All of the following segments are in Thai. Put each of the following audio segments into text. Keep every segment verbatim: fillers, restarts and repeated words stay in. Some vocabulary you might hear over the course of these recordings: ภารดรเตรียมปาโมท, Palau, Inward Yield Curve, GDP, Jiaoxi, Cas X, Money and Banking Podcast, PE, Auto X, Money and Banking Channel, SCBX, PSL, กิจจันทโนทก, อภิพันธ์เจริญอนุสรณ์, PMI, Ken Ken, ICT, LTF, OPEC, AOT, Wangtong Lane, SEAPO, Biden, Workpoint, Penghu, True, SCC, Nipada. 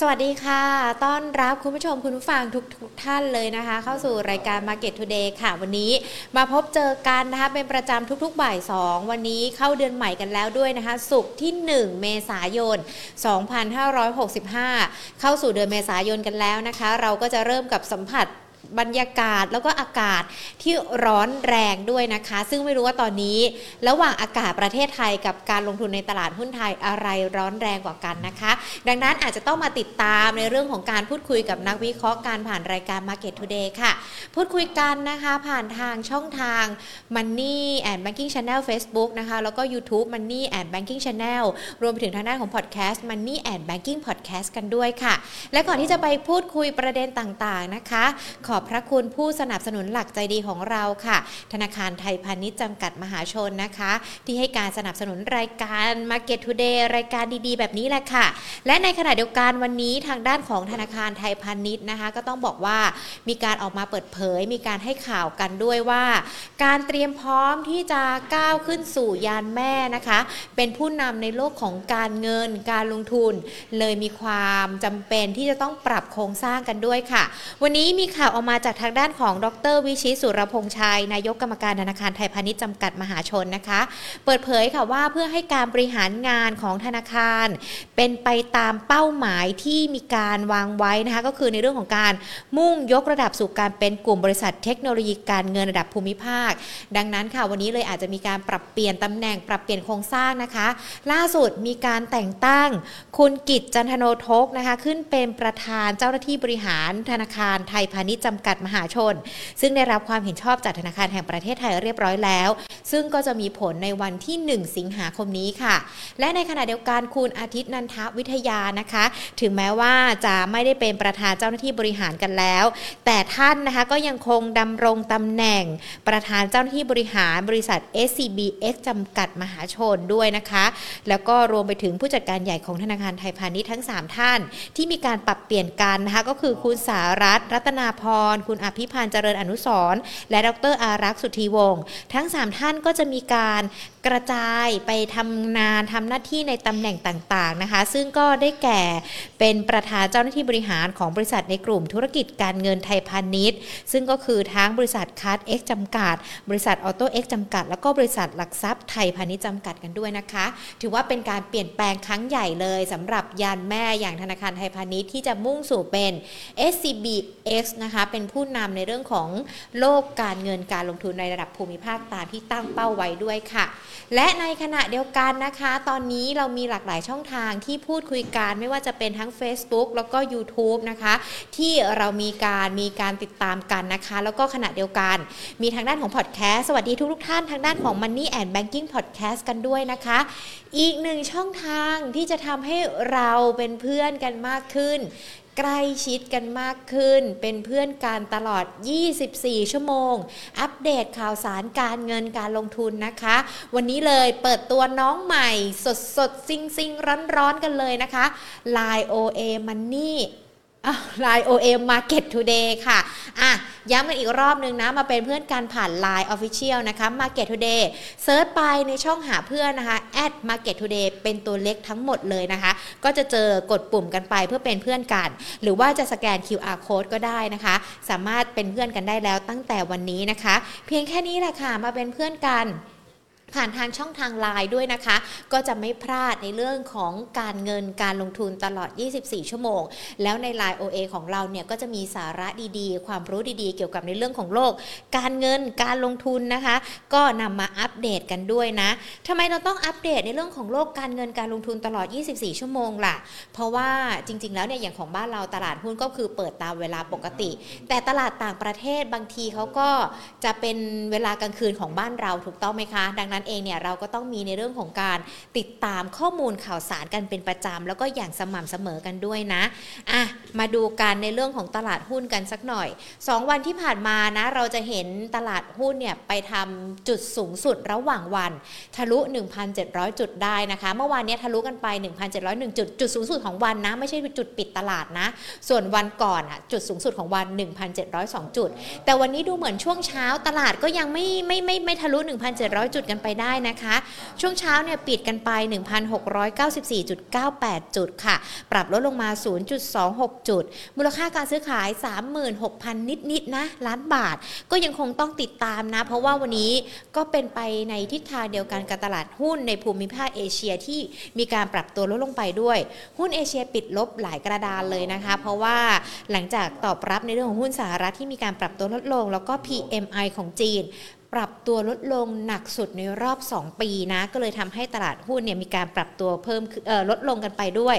สวัสดีค่ะต้อนรับคุณผู้ชมคุณผู้ฟังทุกทุกท่านเลยนะคะเข้าสู่รายการ Market Today ค่ะวันนี้มาพบเจอกันนะคะเป็นประจำทุกๆบ่ายสองวันนี้เข้าเดือนใหม่กันแล้วด้วยนะคะศุกร์ที่หนึ่งเมษายนสองพันห้าร้อยหกสิบห้าเข้าสู่เดือนเมษายนกันแล้วนะคะเราก็จะเริ่มกับสัมผัสบรรยากาศแล้วก็อากาศที่ร้อนแรงด้วยนะคะซึ่งไม่รู้ว่าตอนนี้ระหว่างอากาศประเทศไทยกับการลงทุนในตลาดหุ้นไทยอะไรร้อนแรงกว่ากันนะคะดังนั้นอาจจะต้องมาติดตามในเรื่องของการพูดคุยกับนักวิเคราะห์การผ่านรายการ Market Today ค่ะพูดคุยกันนะคะผ่านทางช่องทาง Money and Banking Channel Facebook นะคะแล้วก็ YouTube Money and Banking Channel รวมไปถึงทางด้านของ Podcast Money and Banking Podcast กันด้วยค่ะและก่อนที่จะไปพูดคุยประเด็นต่างๆนะคะขอขอบพระคุณผู้สนับสนุนหลักใจดีของเราค่ะธนาคารไทยพาณิชย์จำกัดมหาชนนะคะที่ให้การสนับสนุนรายการ Market Today รายการดีๆแบบนี้แหละค่ะและในขณะเดียวกันวันนี้ทางด้านของธนาคารไทยพาณิชย์นะคะก็ต้องบอกว่ามีการออกมาเปิดเผยมีการให้ข่าวกันด้วยว่าการเตรียมพร้อมที่จะก้าวขึ้นสู่ยานแม่นะคะเป็นผู้นำในโลกของการเงินการลงทุนเลยมีความจำเป็นที่จะต้องปรับโครงสร้างกันด้วยค่ะวันนี้มีข่าวออกมาจากทางด้านของดร.วิชิตสุรพงษ์ชัยนายกกรรมการธนาคารไทยพาณิชย์จำกัดมหาชนนะคะเปิดเผยค่ะว่าเพื่อให้การบริหารงานของธนาคารเป็นไปตามเป้าหมายที่มีการวางไว้นะคะก็คือในเรื่องของการมุ่งยกระดับสู่การเป็นกลุ่มบริษัทเทคโนโลยีการเงินระดับภูมิภาคดังนั้นค่ะวันนี้เลยอาจจะมีการปรับเปลี่ยนตำแหน่งปรับเปลี่ยนโครงสร้างนะคะล่าสุดมีการแต่งตั้งคุณกิจจันทโนทกนะคะขึ้นเป็นประธานเจ้าหน้าที่บริหารธนาคารไทยพาณิชย์จำกัดมหาชนซึ่งได้รับความเห็นชอบจากธนาคารแห่งประเทศไทยเรียบร้อยแล้วซึ่งก็จะมีผลในวันที่หนึ่งสิงหาคมนี้ค่ะและในขณะเดียวกันคุณอาทิตย์นันทวิทยานะคะถึงแม้ว่าจะไม่ได้เป็นประธานเจ้าหน้าที่บริหารกันแล้วแต่ท่านนะคะก็ยังคงดำรงตำแหน่งประธานเจ้าหน้าที่บริหารบริษัท เอส ซี บี เอ็กซ์ จำกัดมหาชนด้วยนะคะแล้วก็รวมไปถึงผู้จัดการใหญ่ของธนาคารไทยพาณิชย์ทั้งสามท่านที่มีการปรับเปลี่ยนกันนะคะก็คือคุณสารัตน์รัตนาพรคุณอภิพันธ์เจริญอนุสรณ์และดร.อารักษ์สุทธีวงศ์ทั้งสามท่านก็จะมีการกระจายไปทำงานทำหน้าที่ในตำแหน่งต่างๆนะคะซึ่งก็ได้แก่เป็นประธานเจ้าหน้าที่บริหารของบริษัทในกลุ่มธุรกิจการเงินไทยพาณิชย์ซึ่งก็คือทั้งบริษัทคัสเอ็กซ์จำกัดบริษัทออโต้เอ็กซ์จำกัดแล้วก็บริษัทหลักทรัพย์ไทยพาณิชย์จำกัดกันด้วยนะคะถือว่าเป็นการเปลี่ยนแปลงครั้งใหญ่เลยสำหรับยานแม่อย่างธนาคารไทยพาณิชย์ที่จะมุ่งสู่เป็น เอส ซี บี เอ็กซ์ นะคะเป็นผู้นำในเรื่องของโลกการเงินการลงทุนในระดับภูมิภาคตามที่ตั้งเป้าไว้ด้วยค่ะและในขณะเดียวกันนะคะตอนนี้เรามีหลากหลายช่องทางที่พูดคุยกันไม่ว่าจะเป็นทั้ง Facebook แล้วก็ YouTube นะคะที่เรามีการมีการติดตามกันนะคะแล้วก็ขณะเดียวกันมีทางด้านของ Podcast สวัสดีทุกๆท่านทางด้านของ Money and Banking Podcast กันด้วยนะคะอีกหนึ่งช่องทางที่จะทำให้เราเป็นเพื่อนกันมากขึ้นใกล้ชิดกันมากขึ้นเป็นเพื่อนกันตลอดยี่สิบสี่ชั่วโมงอัปเดตข่าวสารการเงินการลงทุนนะคะวันนี้เลยเปิดตัวน้องใหม่สดๆซิ่งๆร้อนๆกันเลยนะคะ ไลน์ โอ เอ Moneyไลน์ โอ เอ Market Today ค่ะอ่ะย้ำกันอีกรอบนึงนะมาเป็นเพื่อนกันผ่าน ไลน์ Official นะคะ Market Today เซิร์ชไปในช่องหาเพื่อนนะคะ แอท Market Today เป็นตัวเล็กทั้งหมดเลยนะคะก็จะเจอกดปุ่มกันไปเพื่อเป็นเพื่อนกันหรือว่าจะสแกน คิว อาร์ Code ก็ได้นะคะสามารถเป็นเพื่อนกันได้แล้วตั้งแต่วันนี้นะคะเพียงแค่นี้แหละค่ะมาเป็นเพื่อนกันผ่านทางช่องทาง ไลน์ ด้วยนะคะก็จะไม่พลาดในเรื่องของการเงินการลงทุนตลอดยี่สิบสี่ชั่วโมงแล้วใน ไลน์ โอ เอ ของเราเนี่ยก็จะมีสาระดีๆความรู้ดีๆเกี่ยวกับในเรื่องของโลกการเงินการลงทุนนะคะก็นำมาอัปเดตกันด้วยนะทำไมเราต้องอัปเดตในเรื่องของโลกการเงินการลงทุนตลอดยี่สิบสี่ชั่วโมงล่ะเพราะว่าจริงๆแล้วเนี่ยอย่างของบ้านเราตลาดหุ้นก็คือเปิดตามเวลาปกติแต่ตลาดต่างประเทศบางทีเขาก็จะเป็นเวลากลางคืนของบ้านเราถูกต้องไหมคะดังนั้นเองเนี่ยเราก็ต้องมีในเรื่องของการติดตามข้อมูลข่าวสารกันเป็นประจำแล้วก็อย่างสม่ำเสมอกันด้วยนะอ่ะมาดูกันในเรื่องของตลาดหุ้นกันสักหน่อยสองวันที่ผ่านมานะเราจะเห็นตลาดหุ้นเนี่ยไปทำจุดสูงสุดระหว่างวันทะลุ หนึ่งพันเจ็ดร้อย จุดได้นะคะเมื่อวานนี้ทะลุกันไป หนึ่งพันเจ็ดร้อยเอ็ด จุดจุดสูงสุดของวันนะไม่ใช่จุดปิดตลาดนะส่วนวันก่อนอะจุดสูงสุดของวัน หนึ่งพันเจ็ดร้อยสอง จุดแต่วันนี้ดูเหมือนช่วงเช้าตลาดก็ยังไม่ไม่ไม่ไม่ทะลุ หนึ่งพันเจ็ดร้อย จุดกัน ไปได้นะคะช่วงเช้าเนี่ยปิดกันไป หนึ่งพันหกร้อยเก้าสิบสี่จุดเก้าแปด จุดค่ะปรับลดลงมา ศูนย์จุดสองหก จุดมูลค่าการซื้อขาย สามหมื่นหกพัน นิดๆนะล้านบาทก็ยังคงต้องติดตามนะเพราะว่าวันนี้ก็เป็นไปในทิศทางเดียวกันกับตลาดหุ้นในภูมิภาคเอเชียที่มีการปรับตัวลดลงไปด้วยหุ้นเอเชียปิดลบหลายกระดานเลยนะคะเพราะว่าหลังจากตอบรับในเรื่องของหุ้นสหรัฐที่มีการปรับตัวลดลงแล้วก็ พี เอ็ม ไอ ของจีนปรับตัวลดลงหนักสุดในรอบสองปีนะก็เลยทำให้ตลาดหุ้นเนี่ยมีการปรับตัวเพิ่มลดลงกันไปด้วย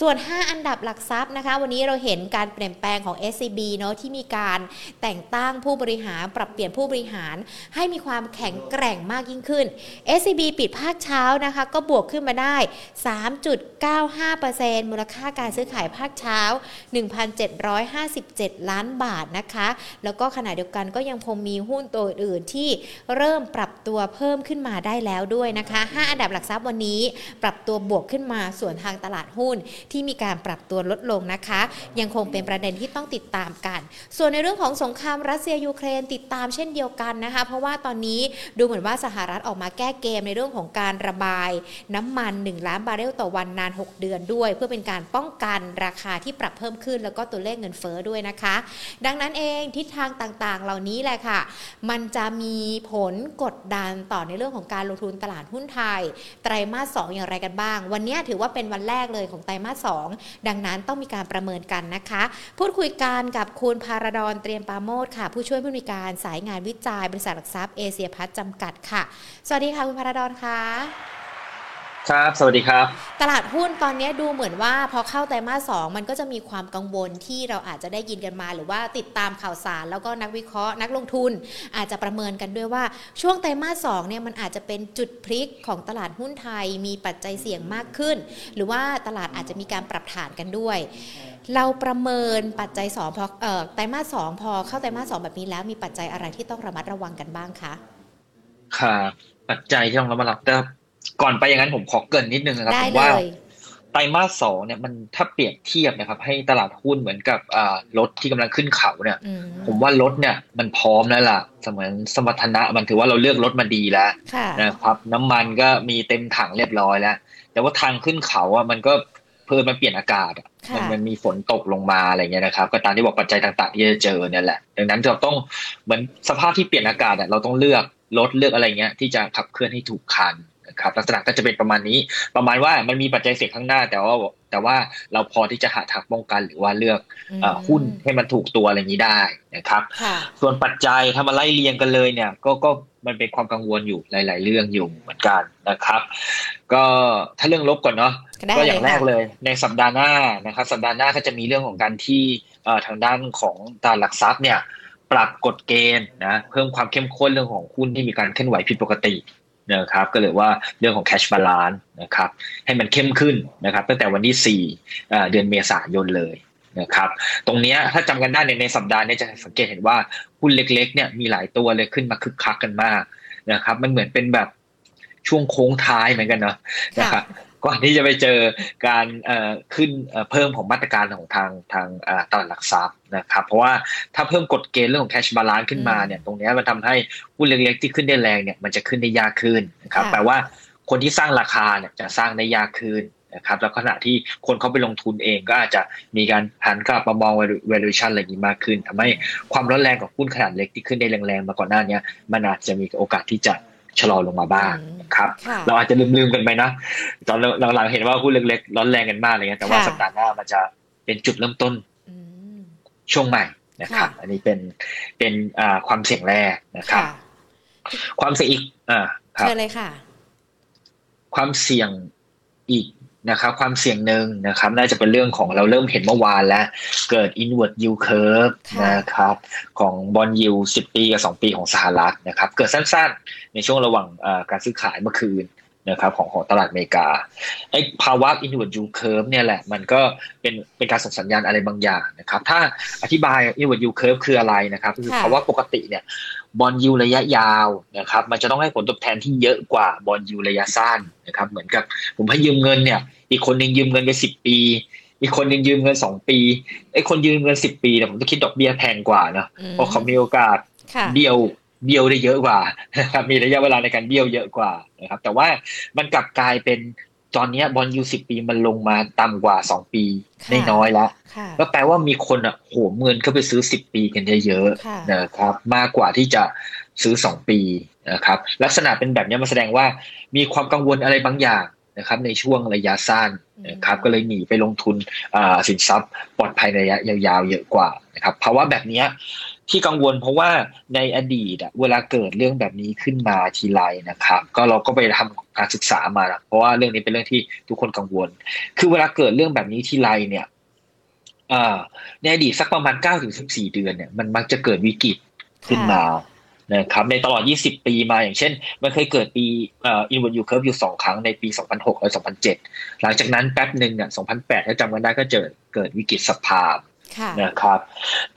ส่วนห้าอันดับหลักทรัพย์นะคะวันนี้เราเห็นการเปลี่ยนแปลงของ เอส ซี บี เนาะที่มีการแต่งตั้งผู้บริหารปรับเปลี่ยนผู้บริหารให้มีความแข็งแกร่งมากยิ่งขึ้น เอส ซี บี ปิดภาคเช้านะคะก็บวกขึ้นมาได้ สามจุดเก้าห้าเปอร์เซ็นต์ มูลค่าการซื้อขายภาคเช้า หนึ่งพันเจ็ดร้อยห้าสิบเจ็ด ล้านบาทนะคะแล้วก็ขณะเดียวกันก็ยังคงมีหุ้นตัวอื่นที่เริ่มปรับตัวเพิ่มขึ้นมาได้แล้วด้วยนะคะห้าอันดับหลักทรัพย์วันนี้ปรับตัวบวกขึ้นมาส่วนทางตลาดหุ้นที่มีการปรับตัวลดลงนะคะยังคงเป็นประเด็นที่ต้องติดตามกันส่วนในเรื่องของสงครามรัสเซียยูเครนติดตามเช่นเดียวกันนะคะเพราะว่าตอนนี้ดูเหมือนว่าสหรัฐออกมาแก้เกมในเรื่องของการระบายน้ำมันหนึ่งล้านบาร์เรลต่อวันนานหกเดือนด้วยเพื่อเป็นการป้องกันราคาที่ปรับเพิ่มขึ้นแล้วก็ตัวเลขเงินเฟ้อด้วยนะคะดังนั้นเองทิศทางต่างๆเหล่านี้แหละค่ะมันจะมีมีผลกดดันต่อในเรื่องของการลงทุนตลาดหุ้นไทยไตรมาสสองอย่างไรกันบ้างวันนี้ถือว่าเป็นวันแรกเลยของไตรมาสสองดังนั้นต้องมีการประเมินกันนะคะพูดคุยกันกับคุณภารดรเตรียมปาโมทค่ะผู้ช่วยผู้อำนวยการสายงานวิจัยบริษัทหลักทรัพย์เอเชียพัฒน์จำกัดค่ะสวัสดีค่ะคุณภารดรค่ะครับสวัสดีครับตลาดหุ้นตอนนี้ดูเหมือนว่าพอเข้าไตรมาสสองมันก็จะมีความกังวลที่เราอาจจะได้ยินกันมาหรือว่าติดตามข่าวสารแล้วก็นักวิเคราะห์นักลงทุนอาจจะประเมินกันด้วยว่าช่วงไตรมาสสองเนี่ยมันอาจจะเป็นจุดพลิกของตลาดหุ้นไทยมีปัจจัยเสี่ยงมากขึ้นหรือว่าตลาดอาจจะมีการปรับฐานกันด้วยเราประเมินปัจจัยสองพอเอ่อไตรมาสสองพอเข้าไตรมาสสองแบบนี้แล้วมีปัจจัยอะไรที่ต้องระมัดระวังกันบ้างคะค่ะปัจจัยที่ต้องระมัดระวังก่อนไปอย่างนั้นผมขอเกริ่นนิดนึงนะครับผมว่าไตรมาสสองเนี่ยมันถ้าเปรียบเทียบนะครับให้ตลาดหุ้นเหมือนกับอ่ารถที่กำลังขึ้นเขาเนี่ยผมว่ารถเนี่ยมันพร้อมแล้วล่ะเหมือนสมรรถนะมันถือว่าเราเลือกรถมาดีแล้วนะครับน้ำมันก็มีเต็มถังเรียบร้อยแล้วแต่ว่าทางขึ้นเขาอ่ะมันก็เพิ่มมาเปลี่ยนอากาศมันมันมีฝนตกลงมาอะไรเงี้ยนะครับก็ตามที่บอกปัจจัยต่างๆที่จะเจอเนี่ยแหละดังนั้นเราต้องเหมือนสภาพที่เปลี่ยนอากาศเราต้องเลือกรถเลือกอะไรเงี้ยที่จะขับเคลื่อนให้ถูกคันครับลักษณะก็จะเป็นประมาณนี้ประมาณว่ามันมีปัจจัยเสี่ยงข้างหน้าแต่ว่าแต่ว่าเราพอที่จะหาทางป้องกันหรือว่าเลือกเอ่อหุ้นให้มันถูกตัวอะไรอย่างนี้ได้นะครับส่วนปัจจัยถ้ามาไล่เรียงกันเลยเนี่ยก็ก็มันเป็นความกังวลอยู่หลายๆเรื่องอยู่เหมือนกันนะครับก็ถ้าเรื่องลบก่อนเนาะก็อย่างแรกเลยในสัปดาห์หน้านะครับสัปดาห์หน้าก็จะมีเรื่องของการที่เอ่อทางด้านของตลาดหลักทรัพย์เนี่ยปรับกฎเกณฑ์นะเพิ่มความเข้มข้นเรื่องของหุ้นที่มีการเคลื่อนไหวผิดปกตินะครับก็เลยว่าเรื่องของ cash balance นะครับให้มันเข้มขึ้นนะครับตั้งแต่วันที่สี่เอ่อเดือนเมษายนเลยนะครับตรงเนี้ยถ้าจำกันได้ในสัปดาห์นี้จะสังเกตเห็นว่าหุ้นเล็กๆเนี่ยมีหลายตัวเลยขึ้นมาคึกคักกันมากนะครับมันเหมือนเป็นแบบช่วงโค้งท้ายเหมือนกันเนาะนะครับก่อนที่จะไปเจอการเอ่อขึ้นเอ่อเพิ่มของมาตรการของทางทางเอ่อตลาดหลักทรัพย์นะครับเพราะว่าถ้าเพิ่มกฎเกณฑ์เรื่องของ cash balance ขึ้นมาเนี่ยตรงนี้มันทำให้หุ้นเล็กๆที่ขึ้นได้แรงเนี่ยมันจะขึ้นได้ยากขึ้นนะครับแปลว่าคนที่สร้างราคาเนี่ยจะสร้างได้ยากขึ้นนะครับแล้วขณะที่คนเขาไปลงทุนเองก็อาจจะมีการหันกลับมามอง valuation อะไรนี้มากขึ้นทำให้ความร้อนแรงของหุ้นขนาดเล็กที่ขึ้นได้แรงๆมาก่อนหน้านี้มันอาจจะมีโอกาสที่จะชะลอลงมาบ้างครับเราอาจจะลืมๆกันไปนะตอนหลังๆเห็นว่าหุ้นเล็กๆร้อนแรงกันมากอะไรเงี้ยแต่ว่าสัปดาห์หน้ามันจะเป็นจุดเริ่มต้นช่วงใหม่นะครับอันนี้เป็นเป็นอ่าความเสี่ยงแรกนะครับความเสี่ยงอีกอ่าครับคืออะไรค่ะความเสี่ยงอีกนะครับความเสี่ยงหนึ่งนะครับน่าจะเป็นเรื่องของเราเริ่มเห็นเมื่อวานแล้วเกิด inward yield curve นะครับของบอนด์ yield สิบปีกับสองปีของสหรัฐนะครับเกิดสั้นๆในช่วงระหว่างการซื้อขายเมื่อคืนนะครับของของตลาดอเมริกาไอ้ภาวะ inward yield curve เนี่ยแหละมันก็เป็นเป็นการส่งสัญญาณอะไรบางอย่างนะครับถ้าอธิบาย inward yield curve คืออะไรนะครับคือภาวะปกติเนี่ยบอนด์ yield ระยะยาวนะครับมันจะต้องให้ผลตอบแทนที่เยอะกว่าบอนด์ yield ระยะสั้นนะครับเหมือนกับผมให้ยืมเงินเนี่ยอีกคนนึงยืมเงินไปสิบปีอีกคนนึงยืมเงินสองปีไอ้คนยืมเงินสิบปีเนี่ยผมจะคิดดอกเบี้ยแพงกว่าเนาะเพราะเขามีโอกาสเบี้ยว เบี้ยวได้เยอะกว่านะครับมีระยะเวลาในการเบี้ยวเยอะกว่านะครับแต่ว่ามันกลับกลายเป็นตอนนี้บอนด์ยูสิบปีมันลงมาต่ำกว่าสองปีน้อยๆแล้วก็แปลว่ามีคนอ่ะโหมเงินเข้าไปซื้อสิบปีกันเยอะๆนะครับมากกว่าที่จะซื้อสองปีนะครับลักษณะเป็นแบบนี้มันแสดงว่ามีความกังวลอะไรบางอย่างนะครับในช่วงระยะสั้นนะครับก็เลยหนีไปลงทุนสินทรัพย์ปลอดภัยระยะยาวๆเยอะกว่านะครับภาวะแบบนี้ที่กังวลเพราะว่าในอดีตเวลาเกิดเรื่องแบบนี้ขึ้นมาทีไรนะครับก็เราก็ไปทำการศึกษามาเพราะว่าเรื่องนี้เป็นเรื่องที่ทุกคนกังวลคือเวลาเกิดเรื่องแบบนี้ทีไรเนี่ยในอดีตสักประมาณ เก้าถึงสิบสี่ เดือนเนี่ยมันมักจะเกิดวิกฤตขึ้นมานะครับในตลอดยี่สิบปีมาอย่างเช่นมันเคยเกิดปีเอ่อ Inward Yield Curve อยู่สองครั้งในปีสองพันหกและสองพันเจ็ดหลังจากนั้นแป๊บนึงเนี่ยสองพันแปดถ้าจำกันได้ก็เจอเกิดวิกฤตซับไพรม์นะครับ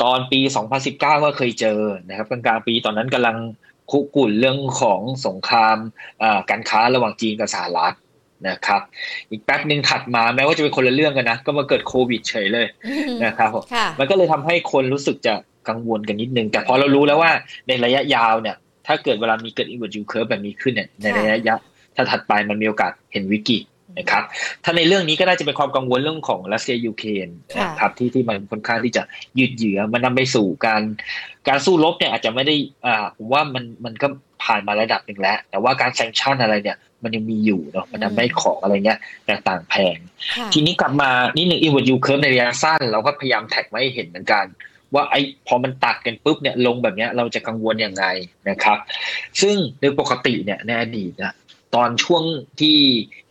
ตอนปีสองพันสิบเก้าก็เคยเจอนะครับกลางๆปีตอนนั้นกำลังคุกุ่นเรื่องของสงครามการค้าระหว่างจีนกับสหรัฐนะครับอีกแป๊บนึงถัดมาแม้ว่าจะเป็นคนละเรื่องกันนะก็มาเกิดโควิดเฉยเลยนะครับมันก็เลยทำให้คนรู้สึกจะกังวลกันนิดนึงแต่พอเรารู้แล้วว่าในระยะยาวเนี่ยถ้าเกิดเวลามีเกิด inward yield curve แบบนี้ขึ้นเนี่ยในระยะถ้าถัดไปมันมีโอกาสเห็นวิกฤตนะครับถ้าในเรื่องนี้ก็น่าจะเป็นความกังวลเรื่องของรัสเซียยูเครนนะครับที่ที่มันค่อนข้างที่จะยืดเยื้อมันนำไปสู่การการสู้รบเนี่ยอาจจะไม่ได้อ่าผมว่ามันมันก็ผ่านมาระดับนึงแล้วแต่ว่าการแซงชั่นอะไรเนี่ยมันยังมีอยู่เนาะมันทำให้ของอะไรเงี้ยต่างๆแพงทีนี้กลับมานิดนึง inward yield curve ในระยะสั้นเราก็พยายามแท็กไว้เห็นเหมือนกันว่าไอ้พอมันตัดกันปุ๊บเนี่ยลงแบบนี้เราจะกังวลอย่างไรนะครับซึ่งโดยปกติเนี่ยในอดีตนะตอนช่วงที่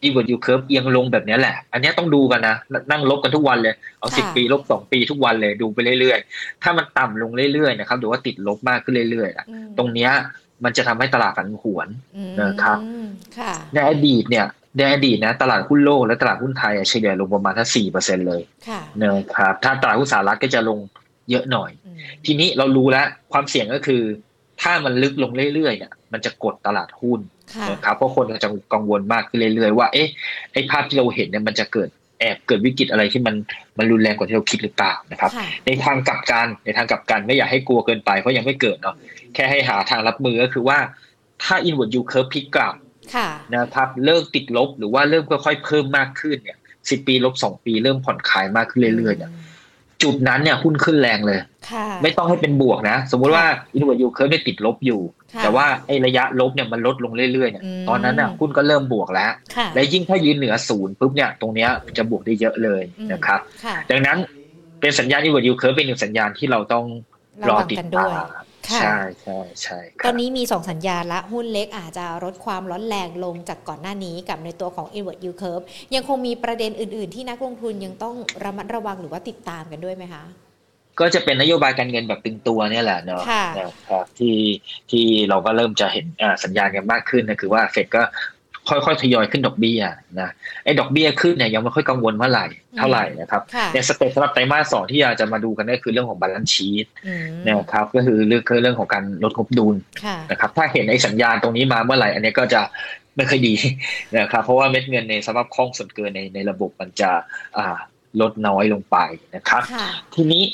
inward yield curve เอียงลงแบบนี้แหละอันนี้ต้องดูกันนะนั่งลบกันทุกวันเลยเอาสิบปีลบสองปีทุกวันเลยดูไปเรื่อยๆถ้ามันต่ำลงเรื่อยๆนะครับหรือว่าติดลบมากขึ้นเรื่อยๆตรงนี้มันจะทำให้ตลาดผันผวนนะครับในอดีตเนี่ยในอดีตนะตลาดหุ้นโลกและตลาดหุ้นไทยเฉลี่ยลงประมาณทั้ง สี่เปอร์เซ็นต์ เลยนะครับถ้าตลาดหุ้นสหรัฐก็จะลงเยอะหน่อยทีนี้เรารู้แล้วความเสี่ยงก็คือถ้ามันลึกลงเรื่อยๆเนี่ยมันจะกดตลาดหุ้นนะครับเพราะคนจะกังวลมากขึ้นเรื่อยๆว่าเอ๊ะไอ้ภาพที่เราเห็นเนี่ยมันจะเกิดแอบเกิดวิกฤตอะไรที่มันมันรุนแรงกว่าที่เราคิดหรือเปล่านะครับในทางกลับกันในทางกลับกันไม่อยากให้กลัวเกินไปเพราะยังไม่เกิดเนาะแค่ให้หาทางรับมือก็คือว่าถ้า inward yield curve พลิกกลับนะครับเริ่มติดลบหรือว่าเริ่มค่อยๆเพิ่มมากขึ้นเนี่ยสิบปีลบสองปีเริ่มผ่อนคลายมากขึ้นเรื่อยๆเนี่ยจุดนั้นเนี่ยหุ้นขึ้นแรงเลยไม่ต้องให้เป็นบวกนะสมมุติว่า inward yield curve ได้ติดลบอยู่แต่ว่าไอ้ระยะลบเนี่ยมันลดลงเรื่อยๆเนี่ยตอนนั้นน่ะหุ้นก็เริ่มบวกแล้วและยิ่งถ้ายืนเหนือศูนย์ปุ๊บเนี่ยตรงเนี้ยจะบวกได้เยอะเลยนะครับดังนั้นเป็นสัญญาณ inward yield curve เป็นหนึ่งสัญญาณที่เราต้องรอติดตามใช่ใช่ใช่ตอนนี้มีสองสัญญาณละหุ้นเล็กอาจจะลดความร้อนแรงลงจากก่อนหน้านี้กับในตัวของ inward yield curve ยังคงมีประเด็นอื่นๆที่นักลงทุนยังต้องระมัดระวังหรือว่าติดตามกันด้วยไหมคะก็จะเป็นนโยบายการเงินแบบตึงตัวเนี่ยแหละเนาะนะครับที่ที่เราก็เริ่มจะเห็นสัญญาณกันมากขึ้นนะคือว่าเฟดก็ค่อยๆทยอยขึ้นดอกเบี้ยนะไอ้ดอกเบี้ยขึ้นเนี่ยยังไม่ค่อยกังวลเมื่อไหร่เท่าไหร่นะครับในสเตจสำหรับไตรมาสสองที่อาจจะมาดูกันก็คือเรื่องของ balance sheet นะครับก็คือเรื่องเรื่องของการลดงบดุลนะครับถ้าเห็นไอ้สัญญาณตรงนี้มาเมื่อไหร่อันนี้ก็จะไม่ค่อยดีนะครับเพราะว่าเม็ดเงินในสภาพคล่องส่วนเกินในในระบบมันจะลดน้อยลงไปนะครับทีนี้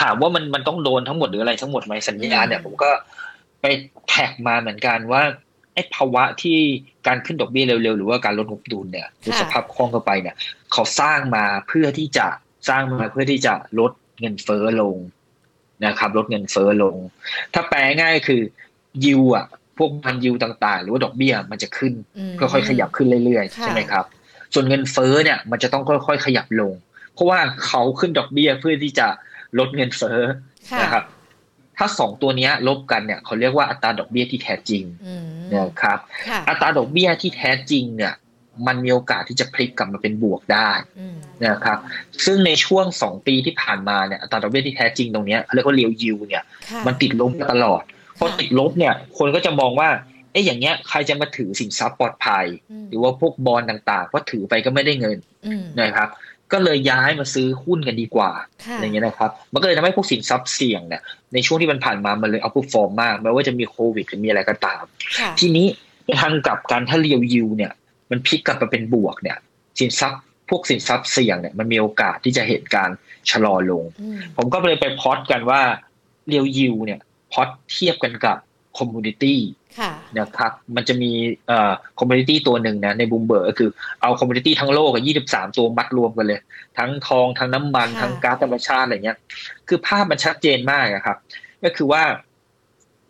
ถามว่ามันมันต้องโดนทั้งหมดหรืออะไรทั้งหมดไหมสัญญาณเนี่ยผมก็ไปแท็กมาเหมือนกันว่าไอ้ภาวะที่การขึ้นดอกเบี้ยเร็วๆหรือว่าการลดงบดุลเนี่ยหรือสภาพคล่องเข้าไปเนี่ยเขาสร้างมาเพื่อที่จะสร้างมาเพื่อที่จะลดเงินเฟ้อลงนะครับลดเงินเฟ้อลงถ้าแปลง่ายคือยิวอ่ะพวกพันยิวต่างๆหรือว่าดอกเบี้ยมันจะขึ้นค่อยๆขยับขึ้นเรื่อยๆใช่ไหมครับส่วนเงินเฟ้อเนี่ยมันจะต้องค่อยๆขยับลงเพราะว่าเขาขึ้นดอกเบี้ยเพื่อที่จะลดเงินเฟ้อนะครับถ้าสองตัวนี้ลบกันเนี่ยเขาเรียกว่าอัตราดอกเบี้ยที่แท้จริงนะครับอัตราดอกเบี้ยที่แท้จริงเนี่ยมันมีโอกาสที่จะพลิกกลับมาเป็นบวกได้นะครับซึ่งในช่วงสองปีที่ผ่านมาเนี่ยอัตราดอกเบี้ยที่แท้จริงตรงนี้เรียกว่า real yield เนี่ยมันติดลบตลอดพอติดลบเนี่ยคนก็จะมองว่าเอ๊ะอย่างเงี้ยใครจะมาถือสินทรัพย์ปลอดภัยหรือว่าพวกบอนด์ต่างๆว่าถือไปก็ไม่ได้เงินนะครับก็เลยย้ายมาซื้อหุ้นกันดีกว่าอะไรเงี้ยนะครับมันก็เลยทำให้พวกสินทรัพย์เสี่ยงเนี่ยในช่วงที่มันผ่านมามันเลยเอาพวกฟอร์มมากไม่ว่าจะมีโควิดหรือมีอะไรก็ตามทีนี้ทางกลับกันถ้าเรียวยิวเนี่ยมันพลิกกลับมาเป็นบวกเนี่ยสินทรัพย์พวกสินทรัพย์เสี่ยงเนี่ยมันมีโอกาสที่จะเห็นการชะลอลงผมก็เลยไปพอดกันว่าเรียวยิวเนี่ยพอดเทียบกันกับ คอมมูนิตี้นะครับมันจะมีเอ่อคอมมูนิตี้ตัวหนึ่งนะในบูมเบิร์กก็คือเอาคอมมูนิตี้ทั้งโลกอ่ะยี่สิบสามตัวมัดรวมกันเลยทั้งทองทั้งน้ำมันทั้งก๊าซธรรมชาติอะไรเงี้ยคือภาพมันชัดเจนมากอ่ะครับก็คือว่า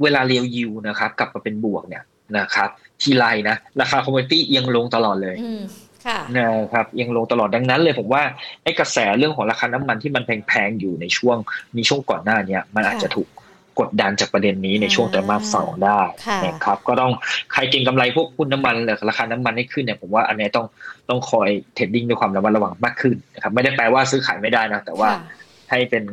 เวลาเรียวยิวนะครับกลับมาเป็นบวกเนี่ยนะครับทีไรนะราคาคอมมูนิตี้เอียงลงตลอดเลยนะครับเอียงลงตลอดดังนั้นเลยผมว่าไอ้กระแสเรื่องของราคาน้ำมันที่มันแพงๆอยู่ในช่วงมีช่วงก่อนหน้านี้มันอาจจะถูกกดดันจากประเด็นนี้ในช่วงไตรมาสสองได้นะครับก็ต้องใครเก็งกำไรพวกหุ้นน้ำมันหรือราคาน้ำมันให้ขึ้นเนี่ยผมว่าอันนี้ต้องต้องคอยเทรดดิ้งด้วยความระมัดระวังมากขึ้นนะครับไม่ได้แปลว่าซื้อขายไม่ได้นะแต่ว่าให้เป็น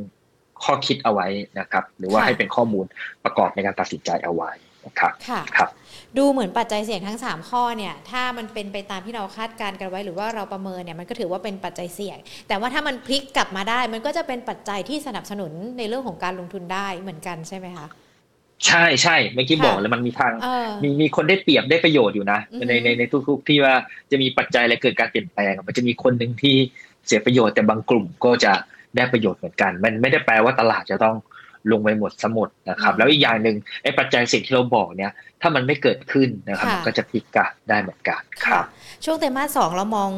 ข้อคิดเอาไว้นะครับหรือว่าให้เป็นข้อมูลประกอบในการตัดสินใจเอาไว้นะครับครับดูเหมือนปัจจัยเสี่ยงทั้งสามข้อเนี่ยถ้ามันเป็นไปตามที่เราคาดการณ์กันไว้หรือว่าเราประเมินเนี่ยมันก็ถือว่าเป็นปัจจัยเสี่ยงแต่ว่าถ้ามันพลิกกลับมาได้มันก็จะเป็นปัจจัยที่สนับสนุนในเรื่องของการลงทุนได้เหมือนกันใช่ไหมคะใช่ใช่เมื่อกี้บอกแล้วมันมีทางมีมีคนได้เปรียบได้ประโยชน์อยู่นะในในในทุกๆที่ว่าจะมีปัจจัยอะไรเกิดการเปลี่ยนแปลงมันจะมีคนนึงที่เสียประโยชน์แต่บางกลุ่มก็จะได้ประโยชน์เหมือนกันมันไม่ได้แปลว่าตลาดจะต้องลงไปหมดสมุดนะครับแล้วอีกอย่างนึงไอ้ปัจจัยสิ่งที่เราบอกเนี่ยถ้ามันไม่เกิดขึ้นนะครับก็จะพลิกกลับได้เหมือนกันครับช่วงไตรมาสสองเรามอง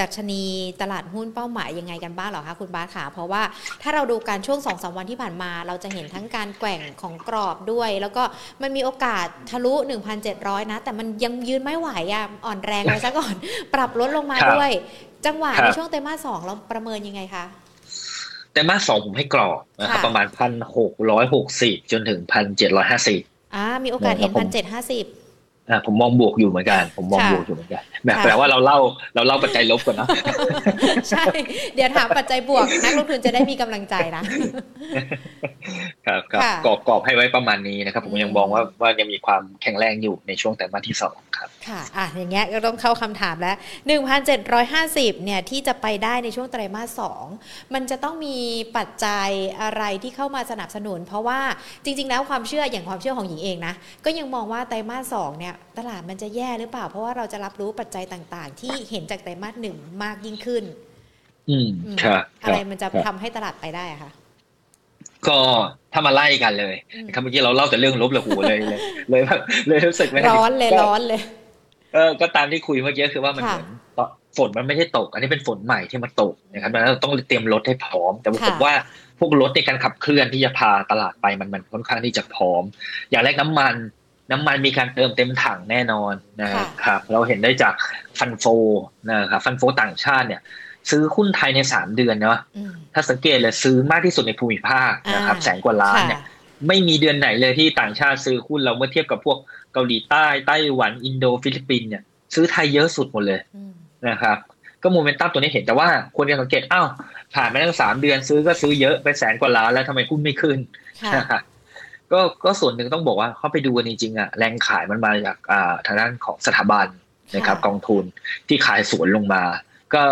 ดัชนีตลาดหุ้นเป้าหมายยังไงกันบ้างเหรอคะคุณบาสคะเพราะว่าถ้าเราดูการช่วง สองสามวันที่ผ่านมาเราจะเห็นทั้งการแกว่งของกรอบด้วยแล้วก็มันมีโอกาสทะลุ หนึ่งพันเจ็ดร้อย นะแต่มันยังยืนไม่ไหวอ่ะอ่อนแรงไปซะก่อนปรับลดลงมาด้วยจังหวะในช่วงไตรมาสสองเราประเมินยังไงคะแต่มาสองผมให้กรอบนะครับประมาณ หนึ่งพันหกร้อยหกสิบ จนถึง หนึ่งพันเจ็ดร้อยห้าสิบ อ่ามีโอกาสเห็น หนึ่งพันเจ็ดร้อยห้าสิบ อ่าผมมองบวกอยู่เหมือนกันผมมองบวกอยู่เหมือนกันแบบแปลว่าเราเล่าเราเล่าปัจจัยลบก่อนนะใช่เดี๋ยวถามปัจจัยบวกนักลงทุนจะได้มีกำลังใจนะครับกรอบกรอบให้ไว้ประมาณนี้นะครับผมยังมองว่าว่ายังมีความแข็งแรงอยู่ในช่วงไตรมาสที่สองครับค่ะอ่ะอย่างเงี้ยก็ต้องเข้าคำถามแล้ว หนึ่งพันเจ็ดร้อยห้าสิบ เนี่ยที่จะไปได้ในช่วงไตรมาสสองมันจะต้องมีปัจจัยอะไรที่เข้ามาสนับสนุนเพราะว่าจริงๆแล้วความเชื่ออย่างความเชื่อของหญิงเองนะก็ยังมองว่าไตรมาสสองเนี่ยตลาดมันจะแย่หรือเปล่าเพราะว่าเราจะรับรู้ปัจจัยต่างๆที่เห็นจากไตรมาสหนึ่งมากยิ่งขึ้นอืมค่ะอะไรมันจะทำให้ตลาดไปได้อ่ะค่ะก็ถ้ามาไล่กันเลยนะครับเมื่อกี้เราเล่าแต่เรื่องลบละหูเลยเลยเลยแบบเลยรู้สึกไม่ร้อนเลยร้อนเลยเออก็ตามที่คุยเมื่อกี้คือว่ามันเหมือนฝนมันไม่ใช่ตกอันนี้เป็นฝนใหม่ที่มันตกนะครับดังนั้นเราต้องเตรียมรถให้พร้อมแต่ผมว่าพวกรถในการขับเคลื่อนที่จะพาตลาดไปมันมันค่อนข้างที่จะพร้อมอย่างแรกน้ำมันน้ำมันมีการเติมเต็มถังแน่นอนนะครับเราเห็นได้จากฟันโฟนะครับฟันโฟต่างชาติเนี่ยซื้อหุ้นไทยในสามเดือนเนาะถ้าสังเกตเลยซื้อมากที่สุดในภูมิภาคนะครับแสนกว่าล้านเนี่ยไม่มีเดือนไหนเลยที่ต่างชาติซื้อหุ้นเราเมื่อเทียบกับพวกเกาหลีใต้ไต้หวันอินโดฟิลิปปินส์เนี่ยซื้อไทยเยอะสุดหมดเลยนะครับก็โมเมนตัมตัวนี้เห็นแต่ว่าคนยังสังเกตอ้าวผ่านมาตั้งสามเดือนซื้อก็ซื้อเยอะไปแสนกว่าล้านแล้วทำไมหุ้นไม่ขึ้นก็ก็ส่วนหนึ่งต้องบอกว่าเขาไปดูกันจริงๆอ่ะแรงขายมันมาจากอ่าทางด้านของสถาบันนะครับกองทุนที่ขายสวนลงมาก็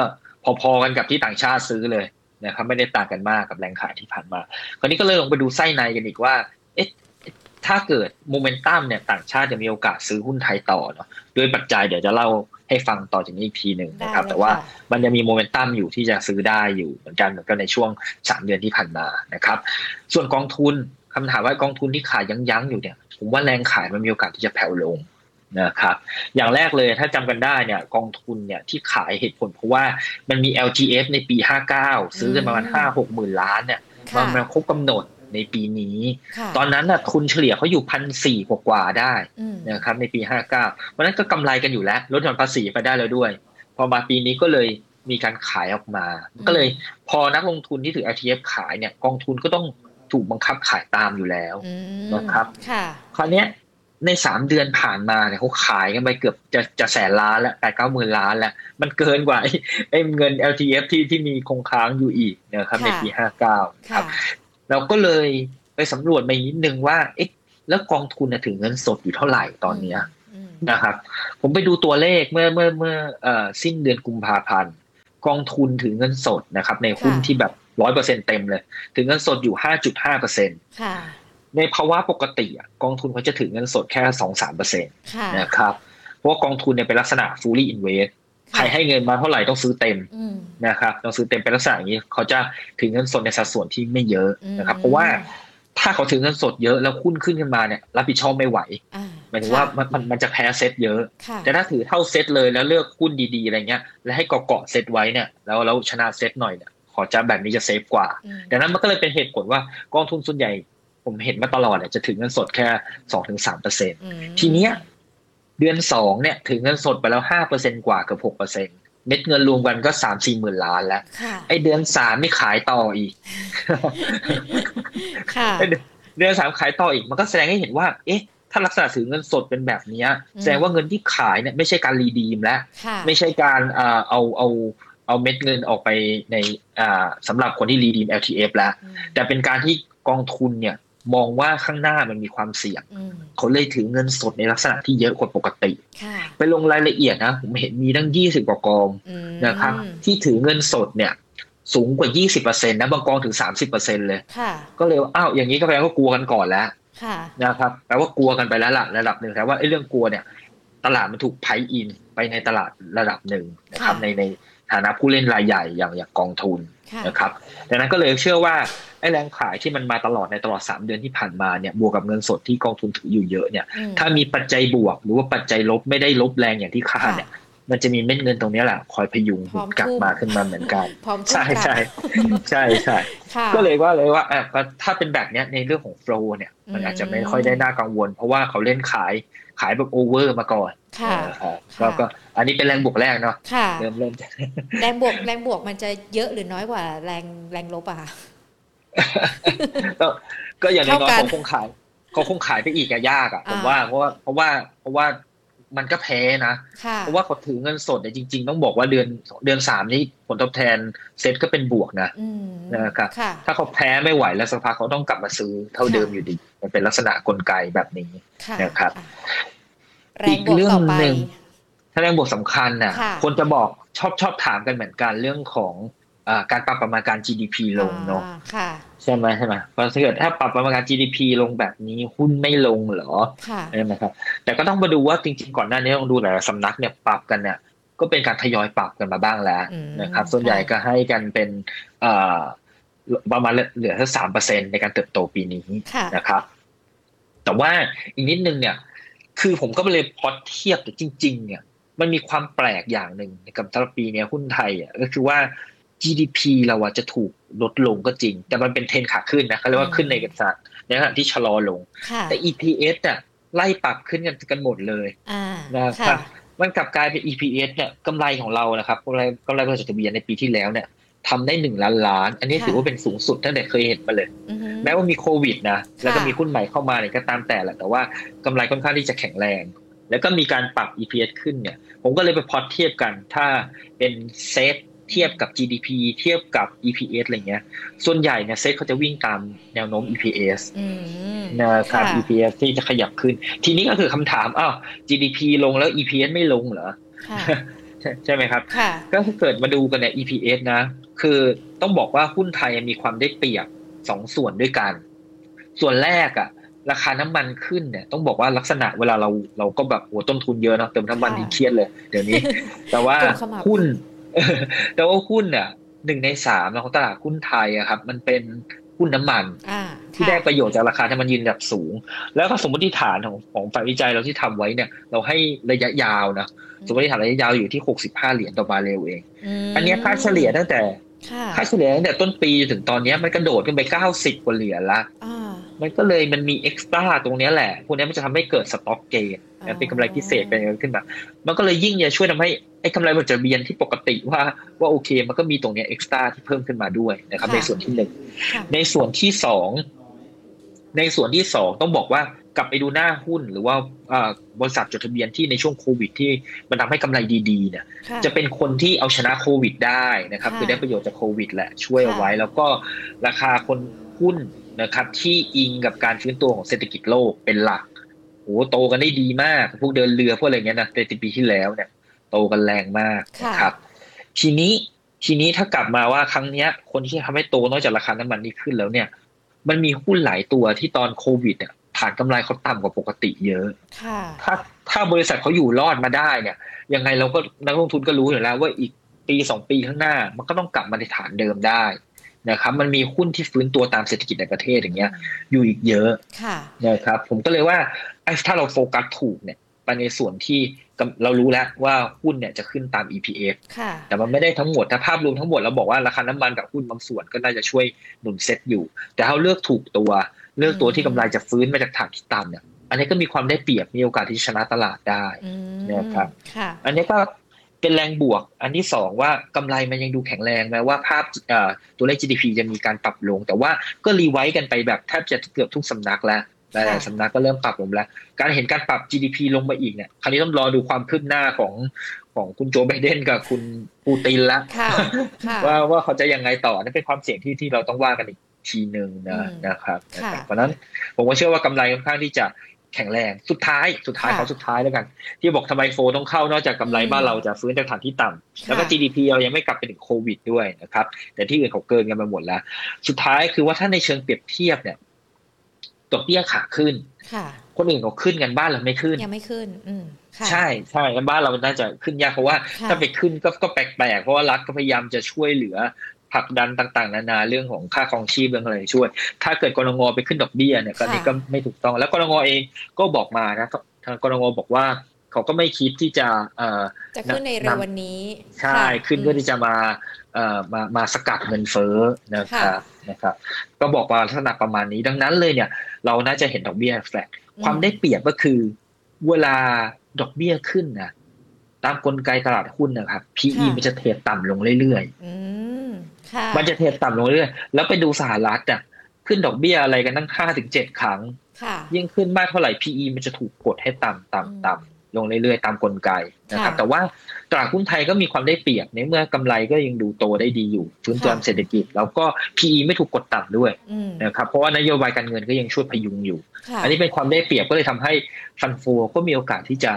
พอๆกันกับที่ต่างชาติซื้อเลยนะครับไม่ได้ต่างกันมากกับแรงขายที่ผ่านมาคราวนี้ก็เลยลงไปดูไส้ในกันอีกว่าเอ๊ะถ้าเกิดโมเมนตัมเนี่ยต่างชาติจะมีโอกาสซื้อหุ้นไทยต่อเนาะด้วยปัจจัยเดี๋ยวจะเล่าให้ฟังต่อจากนี้อีกทีหนึ่งนะครับแต่ว่ามันจะมีโมเมนตัมอยู่ที่จะซื้อได้อยู่เหมือนกันเหมือนกันในช่วงสามเดือนที่ผ่านมานะครับส่วนกองทุนคำถามว่ากองทุนที่ขายยั้งๆอยู่เนี่ยผมว่าแรงขายมันมีโอกาสที่จะแผ่วลงนะครับอย่างแรกเลยถ้าจำกันได้เนี่ยกองทุนเนี่ยที่ขายเหตุผลเพราะว่ามันมี แอล จี เอฟ ในปีห้าสิบเก้าซื้อกันประมาณ ห้าหกหมื่นล้านเนี่ยมันครบกำหนดในปีนี้ตอนนั้นน่ะทุนเฉลี่ยเขาอยู่ หนึ่งพันสี่ร้อย กว่าๆได้นะครับในปีห้าสิบเก้าเพราะนั้นก็กำไรกันอยู่แล้วลดหย่อนภาษีไปได้แล้วด้วยพอมาปีนี้ก็เลยมีการขายออกมาก็เลยพอนักลงทุนที่ถือ แอล ที เอฟ ขายเนี่ยกองทุนก็ต้องถูกบังคับขายตามอยู่แล้วนะครับคราวนี้ในสามเดือนผ่านมาเนี่ยเขาขายกันไปเกือบจะจะแสนล้านแล้ว แปดเก้าหมื่นล้านแล้วมันเกินกว่าไอ้เงิน แอล ที เอฟ ที่ที่มีคงค้างอยู่อีกนะครับในปีห้าสิบเก้าครับเราก็เลยไปสำรวจมานิดนึงว่าเอ๊ะแล้วกองทุนถึงเงินสดอยู่เท่าไหร่ตอนนี้นะครับผมไปดูตัวเลขเมื่อเมื่อเมื่อเอ่อสิ้นเดือนกุมภาพันธ์กองทุนถึงเงินสดนะครับในหุ้นที่แบบ ร้อยเปอร์เซ็นต์ เต็มเลยถึงเงินสดอยู่ ห้าจุดห้าเปอร์เซ็นต์ ค่ะในภาวะปกติกองทุนเขาจะถือเงินสดแค่ สองถึงสามเปอร์เซ็นต์ นะครับเพราะว่ากองทุนเนี่ยเป็นลักษณะ fully invest ใครให้เงินมาเท่าไหร่ต้องซื้อเต็มนะครับต้องซื้อเต็มเป็นลักษณะอย่างนี้เขาจะถือเงินสดในสัดส่วนที่ไม่เยอะนะครับเพราะว่า ถ้าเขาถือเงินสดเยอะแล้วหุ้นขึ้นขึ้นมาเนี่ยรับผิดชอบไม่ไหวหมายถึงว่ามันมันจะแพ้เซ็ตเยอะแต่ถ้าถือเท่าเซ็ตเลยแล้วเลือกหุ้นดีๆอะไรเงี้ยแล้วให้เกาะเกาะเซ็ตไว้เนี่ยแล้วแล้วชนะเซ็ตหน่อยเนี่ยขอจะแบบนี้จะเซฟกว่าดังนั้นมันก็เลยเป็นเหตุผลว่ากองทุนส่วนใหญ่ผมเห็นมาตลอดเนี่ยจะถือเงินสดแค่ สองถึงสามเปอร์เซ็นต์ ทีเนี้ยเดือนสองเนี่ยถือเงินสดไปแล้ว ห้าเปอร์เซ็นต์ กว่าเกือบ หกเปอร์เซ็นต์เม็ดเงินรวมกันก็ สามสี่ หมื่นล้านแล้วไอ้เดือนสามไม่ขายต่ออีกค่ะเดือนสามขายต่ออีกมันก็แสดงให้เห็นว่าเอ๊ะถ้าลักษณะถือเงินสดเป็นแบบนี้แสดงว่าเงินที่ขายเนี่ยไม่ใช่การรีดีมแล้วไม่ใช่การเอ่อเอาเอาเอาเม็ดเงินออกไปในอ่าสำหรับคนที่รีดีม แอล ที เอฟ แล้วแต่เป็นการที่กองทุนเนี่ยมองว่าข้างหน้ามันมีความเสี่ยงเขาเลยถือเงินสดในลักษณะที่เยอะกว่าปกติไปลงรายละเอียดนะผมเห็นมีตั้งยี่สิบกว่ากองนะครับที่ถือเงินสดเนี่ยสูงกว่า ยี่สิบเปอร์เซ็นต์ นะบางกองถึง สามสิบเปอร์เซ็นต์ เลยก็เลยอ้าวอย่างนี้ก็แปลว่ากลัวกันก่อนแล้วนะครับแปลว่ากลัวกันไปแล้วล่ะระดับนึงแต่ว่าไอ้เรื่องกลัวเนี่ยตลาดมันถูกไพร์อินไปในตลาดระดับนึงนะครับในในฐานะผู้เล่นรายใหญ่อย่างอย่างกองทุนนะครับดังนั้นก็เลยเชื่อว่าไอ้แรงขายที่มันมาตลอดในตลอดสามเดือนที่ผ่านมาเนี่ยบวกกับเงินสดที่กองทุนถืออยู่เยอะเนี่ยถ้ามีปัจจัยบวกหรือว่าปัจจัยลบไม่ได้ลบแรงอย่างที่คาดเนี่ยมันจะมีเม็ดเงินตรงนี้แหละคอยพยุงหนุนกลับมาขึ้นมาเหมือนกันใช่ใช่ใช่ใช่ก็เลยว่าเลยว่าถ้าเป็นแบบนี้ในเรื่องของโฟลว์เนี่ยมันอาจจะไม่ค่อยได้น่ากังวลเพราะว่าเขาเล่นขายขายแบบโอเวอร์มาก่อนแล้วก็อันนี้เป็นแรงบวกแรกเนาะเริ่มเริ่มแรงบวกแรงบวกมันจะเยอะหรือน้อยกว่าแรงแรงลบอะก็อย่างน้อยเขาคงขายเขาคงขายไปอีกอะยากอะผมว่าเพราะว่าเพราะว่าเพราะว่ามันก็แพ้นะเพราะว่าเขาถือเงินสดเนี่ยจริงๆต้องบอกว่าเดือนเดือนสามนี้ผลตอบแทนเซ็ตก็เป็นบวกนะนะครับถ้าเขาแพ้ไม่ไหวแล้วสักพักเขาต้องกลับมาซื้อเท่าเดิมอยู่ดีมันเป็นลักษณะกลไกแบบนี้นะครับอีกเรื่องหนึ่งถ้าแรงบวกสำคัญน่ะคนจะบอกชอบชอบถามกันเหมือนกันเรื่องของการปรับประมาณการ จี ดี พี ลงเนาะใช่ไหมใช่ไหมเพราะถ้าเกิดถ้าปรับประมาณการ จี ดี พี ลงแบบนี้หุ้นไม่ลงเหรอใช่ไหมครับแต่ก็ต้องมาดูว่าจริงๆก่อนหน้านี้ลองดูหลายสำนักเนี่ยปรับกันเนี่ยก็เป็นการทยอยปรับกันมาบ้างแล้วนะครับส่วนใหญ่ก็ให้กันเป็นประมาณเหลือแค่สามเปอร์เซ็นต์ในการเติบโตปีนี้นะครับแต่ว่าอีกนิดนึงเนี่ยคือผมก็เลยพอเทียบแต่จริงๆเนี่ยมันมีความแปลกอย่างนึงในกับตลาดปีนี้หุ้นไทยอ่ะก็คือว่าจี ดี พี เราอ่ะจะถูกลดลงก็จริงแต่มันเป็นเทรนขาขึ้นนะเขาเรียกว่าขึ้นในกระแสในขณะที่ชะลอลงแต่ อี พี เอส น่ะไล่ปรับขึ้นกันกันหมดเลยนะครับมันกลับกลายเป็น อี พี เอส เนี่ยกำไรของเรานะครับกำไรกำไรบริษัทจดทะเบียนในปีที่แล้วเนี่ยทำได้หนึ่งล้านล้านอันนี้ถือว่าเป็นสูงสุดตั้งแต่เคยเห็นมาเลยแม้ว่ามีโควิดนะแล้วก็มีหุ้นใหม่เข้ามาเนี่ยก็ตามแต่แหละแต่ว่ากำไรค่อนข้างที่จะแข็งแรงแล้วก็มีการปรับ อี พี เอส ขึ้นเนี่ยผมก็เลยไปพอร์ตเทียบกันถ้าเป็นเซตเทียบกับ จี ดี พี เทียบกับ อี พี เอส อะไรเงี้ยส่วนใหญ่เนี่ยเซตเขาจะวิ่งตามแนวโน้ม อี พี เอส นะครับ อี พี เอส ที่จะขยับขึ้นทีนี้ก็คือคำถามอ้าว จี ดี พี ลงแล้ว อี พี เอส ไม่ลงเหรอใช่ไหมครับก็เกิดมาดูกันเนี่ย อี พี เอส นะคือต้องบอกว่าหุ้นไทยมีความได้เปรียบสองส่วนด้วยกันส่วนแรกอะราคาน้ำมันขึ้นเนี่ยต้องบอกว่าลักษณะเวลาเราเราก็แบบหัวต้นทุนเยอะเนาะเติมน้ำมันที่เครียดเลยเดี๋ยวนี้แต่ว่าหุ้นแต่ว่าหุ้นเนี่ยหนึ่งในสามของตลาดหุ้นไทยอะครับมันเป็นหุ้นน้ำมันที่ได้ประโยชน์จากราคาที่มันยืนระดับสูงแล้วก็สมมติฐานของของฝ่ายวิจัยเราที่ทำไว้เนี่ยเราให้ระยะยาวนะสมมติฐานระยะยาวอยู่ที่หกสิบห้าเหรียญต่อบาร์เรลเองอันนี้ค่าเฉลี่ยตั้งแต่ค่าเฉลี่ยตั้งแต่ต้นปีจนถึงตอนนี้มันกระโดดขึ้นไปเก้าสิบกว่าเหรียญละมันก็เลยมันมีเอ็กซ์ตร้าตรงนี้แหละพวกนี้มันจะทำให้เกิดสต็อกเกนเป็นกำไรพิเศษเป็นอะไรขึ้นมามันก็เลยยิ่งจะช่วยทำให้ไอ้กำไรบริษัทจดทะเบียนที่ปกติว่าว่าโอเคมันก็มีตรงนี้เอ็กซ์ตร้าที่เพิ่มขึ้นมาด้วยนะครับในส่วนที่หนึ่งในส่วนที่สองในส่วนที่สองต้องบอกว่ากลับไปดูหน้าหุ้นหรือว่าบริษัทจดทะเบียนที่ในช่วงโควิดที่มันทำให้กำไรดีๆเนี่ยจะเป็นคนที่เอาชนะโควิดได้นะครับคือได้ประโยชน์จากโควิดแหละช่วยเอาไว้แล้วก็ราคาคนหุ้นนะครับที่อิงกับการฟื้นตัวของเศรษฐกิจโลกเป็นหลักโอ้โตกันได้ดีมากพวกเดินเรือพวกอะไรเงี้ยนะในปีที่แล้วเนี่ยโตกันแรงมากนะครับทีนี้ทีนี้ถ้ากลับมาว่าครั้งเนี้ยคนที่ทำให้โตนอกจากราคาน้ำมันนี้ขึ้นแล้วเนี่ยมันมีหุ้นหลายตัวที่ตอนโควิดเนี่ยฐานกำไรเขาต่ำกว่าปกติเยอะถ้าถ้าบริษัทเขาอยู่รอดมาได้เนี่ยยังไงเราก็นักลงทุนก็รู้อยู่แล้วว่าอีกปีสองปีข้างหน้ามันก็ต้องกลับมาในฐานเดิมได้ นะครับมันมีหุ้นที่ฟื้นตัวตามเศรษฐกิจในประเทศอย่างเงี้ยอยู่อีกเยอะนะครับผมก็เลยว่าถ้าเราโฟกัสถูกเนี่ยไปในส่วนที่เรารู้แล้วว่าหุ้นเนี่ยจะขึ้นตาม อี พี เอฟ แต่มันไม่ได้ทั้งหมดถ้าภาพรวมทั้งหมดเราบอกว่าราคาน้ำมันกับหุ้นบางส่วนก็น่าจะช่วยหนุนเซ็ตอยู่แต่ถ้าเลือกถูกตัวเลือกตัวที่กำไรจะฟื้นมาจากฐานที่ต่ำเนี่ยอันนี้ก็มีความได้เปรียบมีโอกาสที่ชนะตลาดได้นะครับอันนี้ก็เป็นแรงบวกอันที่สองว่ากำไรมันยังดูแข็งแรงแม้ว่าภาพตัวเลข จี ดี พี จะมีการปรับลงแต่ว่าก็รีไวซ์กันไปแบบแทบจะเกือบทุกสำนักแล้วหลายๆสำนักก็เริ่มปรับลงแล้วการเห็นการปรับ จี ดี พี ลงมาอีกเนี่ยคราวนี้ต้องรอดูความคืบหน้าของของคุณโจไบเดนกับคุณปูตินละว่าว่าเขาจะยังไงต่อนั่นเป็นความเสี่ยงที่ที่เราต้องว่ากันอีกทีนึงนะนะครับเพราะนั้นผมก็เชื่อว่ากำไรค่อนข้างที่จะแข็งแรงสุดท้ายสุดท้ายเขาสุดท้ายแล้วกันที่บอกทำไมโฟต้องเข้านอกจากกำไรบ้านเราจะฟื้นจากฐานที่ต่ำแล้วก็ จี ดี พี เรายังไม่กลับไปถึงโควิดด้วยนะครับแต่ที่อื่นเขาเกินกันไปหมดแล้วสุดท้ายคือว่าถ้าในเชิงเปรียบเทียบเนี่ยดอกเบี้ยขาขึ้นคนอื่นเขาขึ้นกันบ้านเราไม่ขึ้นยังไม่ขึ้นใช่ใช่บ้านเราน่าจะขึ้นยากเพราะว่าถ้าไปขึ้นก็ก็แปลกๆเพราะว่ารัฐก็พยายามจะช่วยเหลือผลักดันต่างๆนานาเรื่องของค่าครองชีพเรื่องอะไรช่วยถ้าเกิดกนง.ไปขึ้นดอกเบี้ยเนี่ยก็นี่ก็ไม่ถูกต้องแล้วกนง.เองก็บอกมานะทางกนง.บอกว่าเขาก็ไม่คิดที่จะจะขึ้นในเร็ววันนี้ใช่ขึ้นเพื่อที่จะมามามาสกัดเงินเฟ้อนะครับนะครับก็บอกว่าลักษณะประมาณนี้ดังนั้นเลยเนี่ยเราน่าจะเห็นดอกเบี้ยแฟลตความได้เปรียบก็คือเวลาดอกเบี้ยขึ้นนะตามกลไกตลาดหุ้นนะครับ พี อี มันจะเทรดต่ำลงเรื่อยๆมันจะเทรดต่ำลงเรื่อยๆแล้วไปดูสหรัฐอ่ะขึ้นดอกเบี้ยอะไรกันตั้ง ห้าถึงเจ็ด ครั้งยิ่งขึ้นมากเท่าไหร่ พี อี มันจะถูกกดให้ต่ำๆๆลงเรื่อยๆตามกลไกนะครับแต่ว่าตลาดหุ้นไทยก็มีความได้เปรียบในเมื่อกำไรก็ยังดูโตได้ดีอยู่ฟื้นตัวเศรษฐกิจแล้วก็ พี อี ไม่ถูกกดต่ำด้วยนะครับเพราะว่านโยบายการเงินก็ยังช่วยพยุงอยู่อันนี้เป็นความได้เปรียบก็เลยทำให้ฟันโฟก็มีโอกาสที่จะ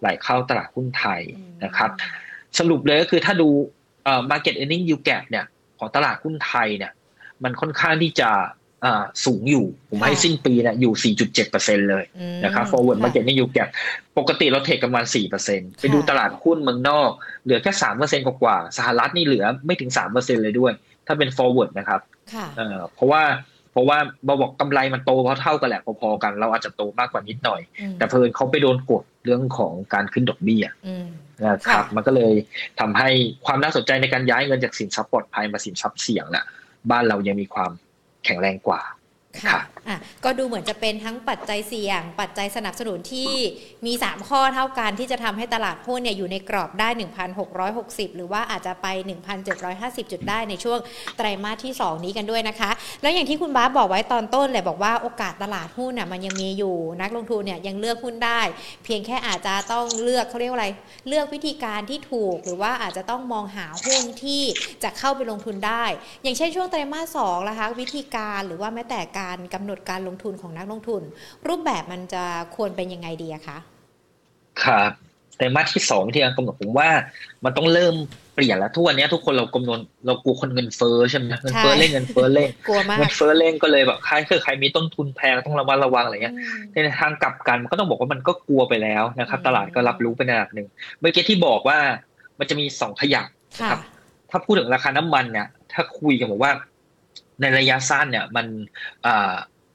ไหลเข้าตลาดหุ้นไทยนะครับสรุปเลยก็คือถ้าดูเอ่อ market earning yield gap เนี่ยของตลาดหุ้นไทยเนี่ยมันค่อนข้างที่จะสูงอยู่ผมให้สิ้นปีเนี่ยอยู่ สี่จุดเจ็ดเปอร์เซ็นต์ เลยนะครับ forward market นี่อยู่แกปปกติเราเทรดกันประมาณ สี่เปอร์เซ็นต์ ไปดูตลาดหุ้นเมืองนอกเหลือแค่ สามเปอร์เซ็นต์ กว่าๆสหรัฐนี่เหลือไม่ถึง สามเปอร์เซ็นต์ เลยด้วยถ้าเป็น forward นะครับเพราะว่าเพราะว่าเราบอกกำไรมันโตเพราะเท่ากันแหละพอๆกันเราอาจจะโตมากกว่านิดหน่อยแต่เพิ่นเขาไปโดนกดเรื่องของการขึ้นดอกเบี้ยนะครับมันก็เลยทำให้ความน่าสนใจในการย้ายเงินจากสินทรัพย์ปลอดภัยมาสินทรัพย์เสี่ยงน่ะบ้านเรายังมีความแข็งแรงกว่าค่ะอ่ะก็ดูเหมือนจะเป็นทั้งปัจจัยเสี่ยงปัจจัยสนับสนุนที่มีสามข้อเท่ากันที่จะทำให้ตลาดหุ้นเนี่ยอยู่ในกรอบได้ หนึ่งพันหกร้อยหกสิบ หรือว่าอาจจะไป หนึ่งพันเจ็ดร้อยห้าสิบ จุดได้ในช่วงไตรมาสที่สองนี้กันด้วยนะคะแล้วอย่างที่คุณบ้าบอกไว้ตอนต้นเลยบอกว่าโอกาสตลาดหุ้นน่ะมันยังมีอยู่นักลงทุนเนี่ยยังเลือกหุ้นได้เพียงแค่อาจจะต้องเลือกเขาเรียกว่าอะไรเลือกวิธีการที่ถูกหรือว่าอาจจะต้องมองหาหุ้นที่จะเข้าไปลงทุนได้อย่างเช่นช่วงไตรมาสสองนะคะวิธีการหรือว่าแม้แต่การกำหนดการลงทุนของนักลงทุนรูปแบบมันจะควรเป็นยังไงดีอะคะครับไตรมาสที่สองที่กำหนดผมว่ามันต้องเริ่มเปลี่ยนแล้วทุกวันนี้ทุกคนเรากำหนดเรากลัวคนเงินเฟ้อใช่ไหมเงินเฟ้อเร่งเงินเฟ้อเร่งกลัวมากเงินเฟ้อเร่งก็เลยแบบใครคือใครมีต้นทุนแพงต้องระมัดระวังอะไรเงี้ยในทางกลับกันมันก็ต้องบอกว่ามันก็กลัวไปแล้วนะครับตลาดก็รับรู้ไปในระดับนึงเมื่อกี้ที่บอกว่ามันจะมีสองขยักครับถ้าพูดถึงราคาน้ำมันเนี่ยถ้าคุยกันบอกว่าในระยะสั้นเนี่ยมัน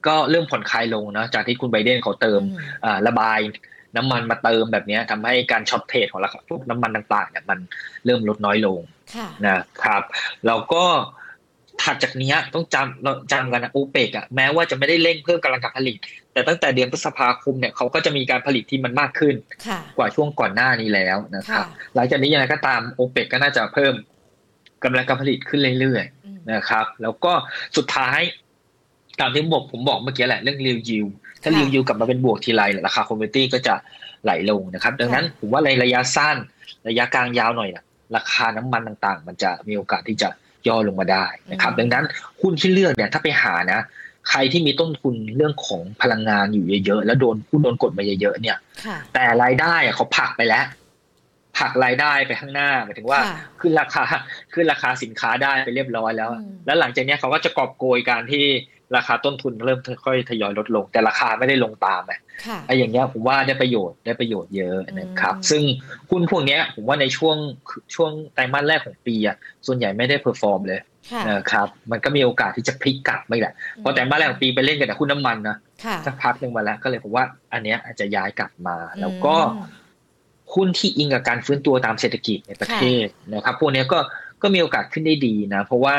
ก็เริ่มผ่อนคลายลงนะจากที่คุณไบเดนเขาเติมระบายน้ำมันมาเติมแบบนี้ทำให้การช็อตเทรดของราคาพวกน้ำมันต่างๆเนี่ยมันเริ่มลดน้อยลงนะครับแล้วก็ถัดจากนี้ต้องจำเราจำกันนะโอเปกอ่ะแม้ว่าจะไม่ได้เร่งเพิ่มกำลังการผลิตแต่ตั้งแต่เดือนพฤษภาคมเนี่ยเขาก็จะมีการผลิตที่มันมากขึ้นกว่าช่วงก่อนหน้านี้แล้วนะครับหลังจากนี้ยังไงก็ตามโอเปกก็น่าจะเพิ่มกำลังการผลิตขึ้นเรื่อยๆนะครับแล้วก็สุดท้ายตามที่ผมบอกผมบอกเมื่อกี้แหละเรื่องรีวยิวถ้ารีวยิวกลับมาเป็นบวกทีไรราคาคอมมูนิตี้ก็จะไหลลงนะครับดังนั้นผมว่าในระยะสั้นระยะกลางยาวหน่อยนะราคาน้ำมันต่างๆมันจะมีโอกาสที่จะย่อลงมาได้นะครับดังนั้นหุ้นที่เลือกเนี่ยถ้าไปหานะใครที่มีต้นทุนเรื่องของพลังงานอยู่เยอะๆแล้วโดนหุ้นโดนกดมาเยอะๆเนี่ยแต่รายได้เขาผลักไปแล้วผลักรายได้ไปข้างหน้าหมายถึงว่าขึ้นราคาขึ้นราคาสินค้าได้ไปเรียบร้อยแล้วแล้วหลังจากนี้เขาก็จะกอบโกยการที่ ราคาต้นทุนเริ่มค่อยทยอยลดลงแต่ราคาไม่ได้ลงตามไอ้อย่างเงี้ยผมว่าได้ประโยชน์ได้ประโยชน์เยอะนะครับซึ่งหุ้นพวกเนี้ยผมว่าในช่วงช่วงไตรมาสแรกของปีอ่ะส่วนใหญ่ไม่ได้เพอร์ฟอร์มเลยนะครับมันก็มีโอกาสที่จะพลิกกลับไม่แหละเพราะไตรมาสแรกของปีไปเล่นกันแต่หุ้นน้ำมันนะสักพักนึงมาแล้วก็เลยผมว่าอันเนี้ยอาจจะย้ายกลับมาแล้วก็หุ้นที่อิงกับการฟื้นตัวตามเศรษฐกิจในประเทศนะครับพวกเนี้ยก็ก็มีโอกาสขึ้นได้ดีนะเพราะว่า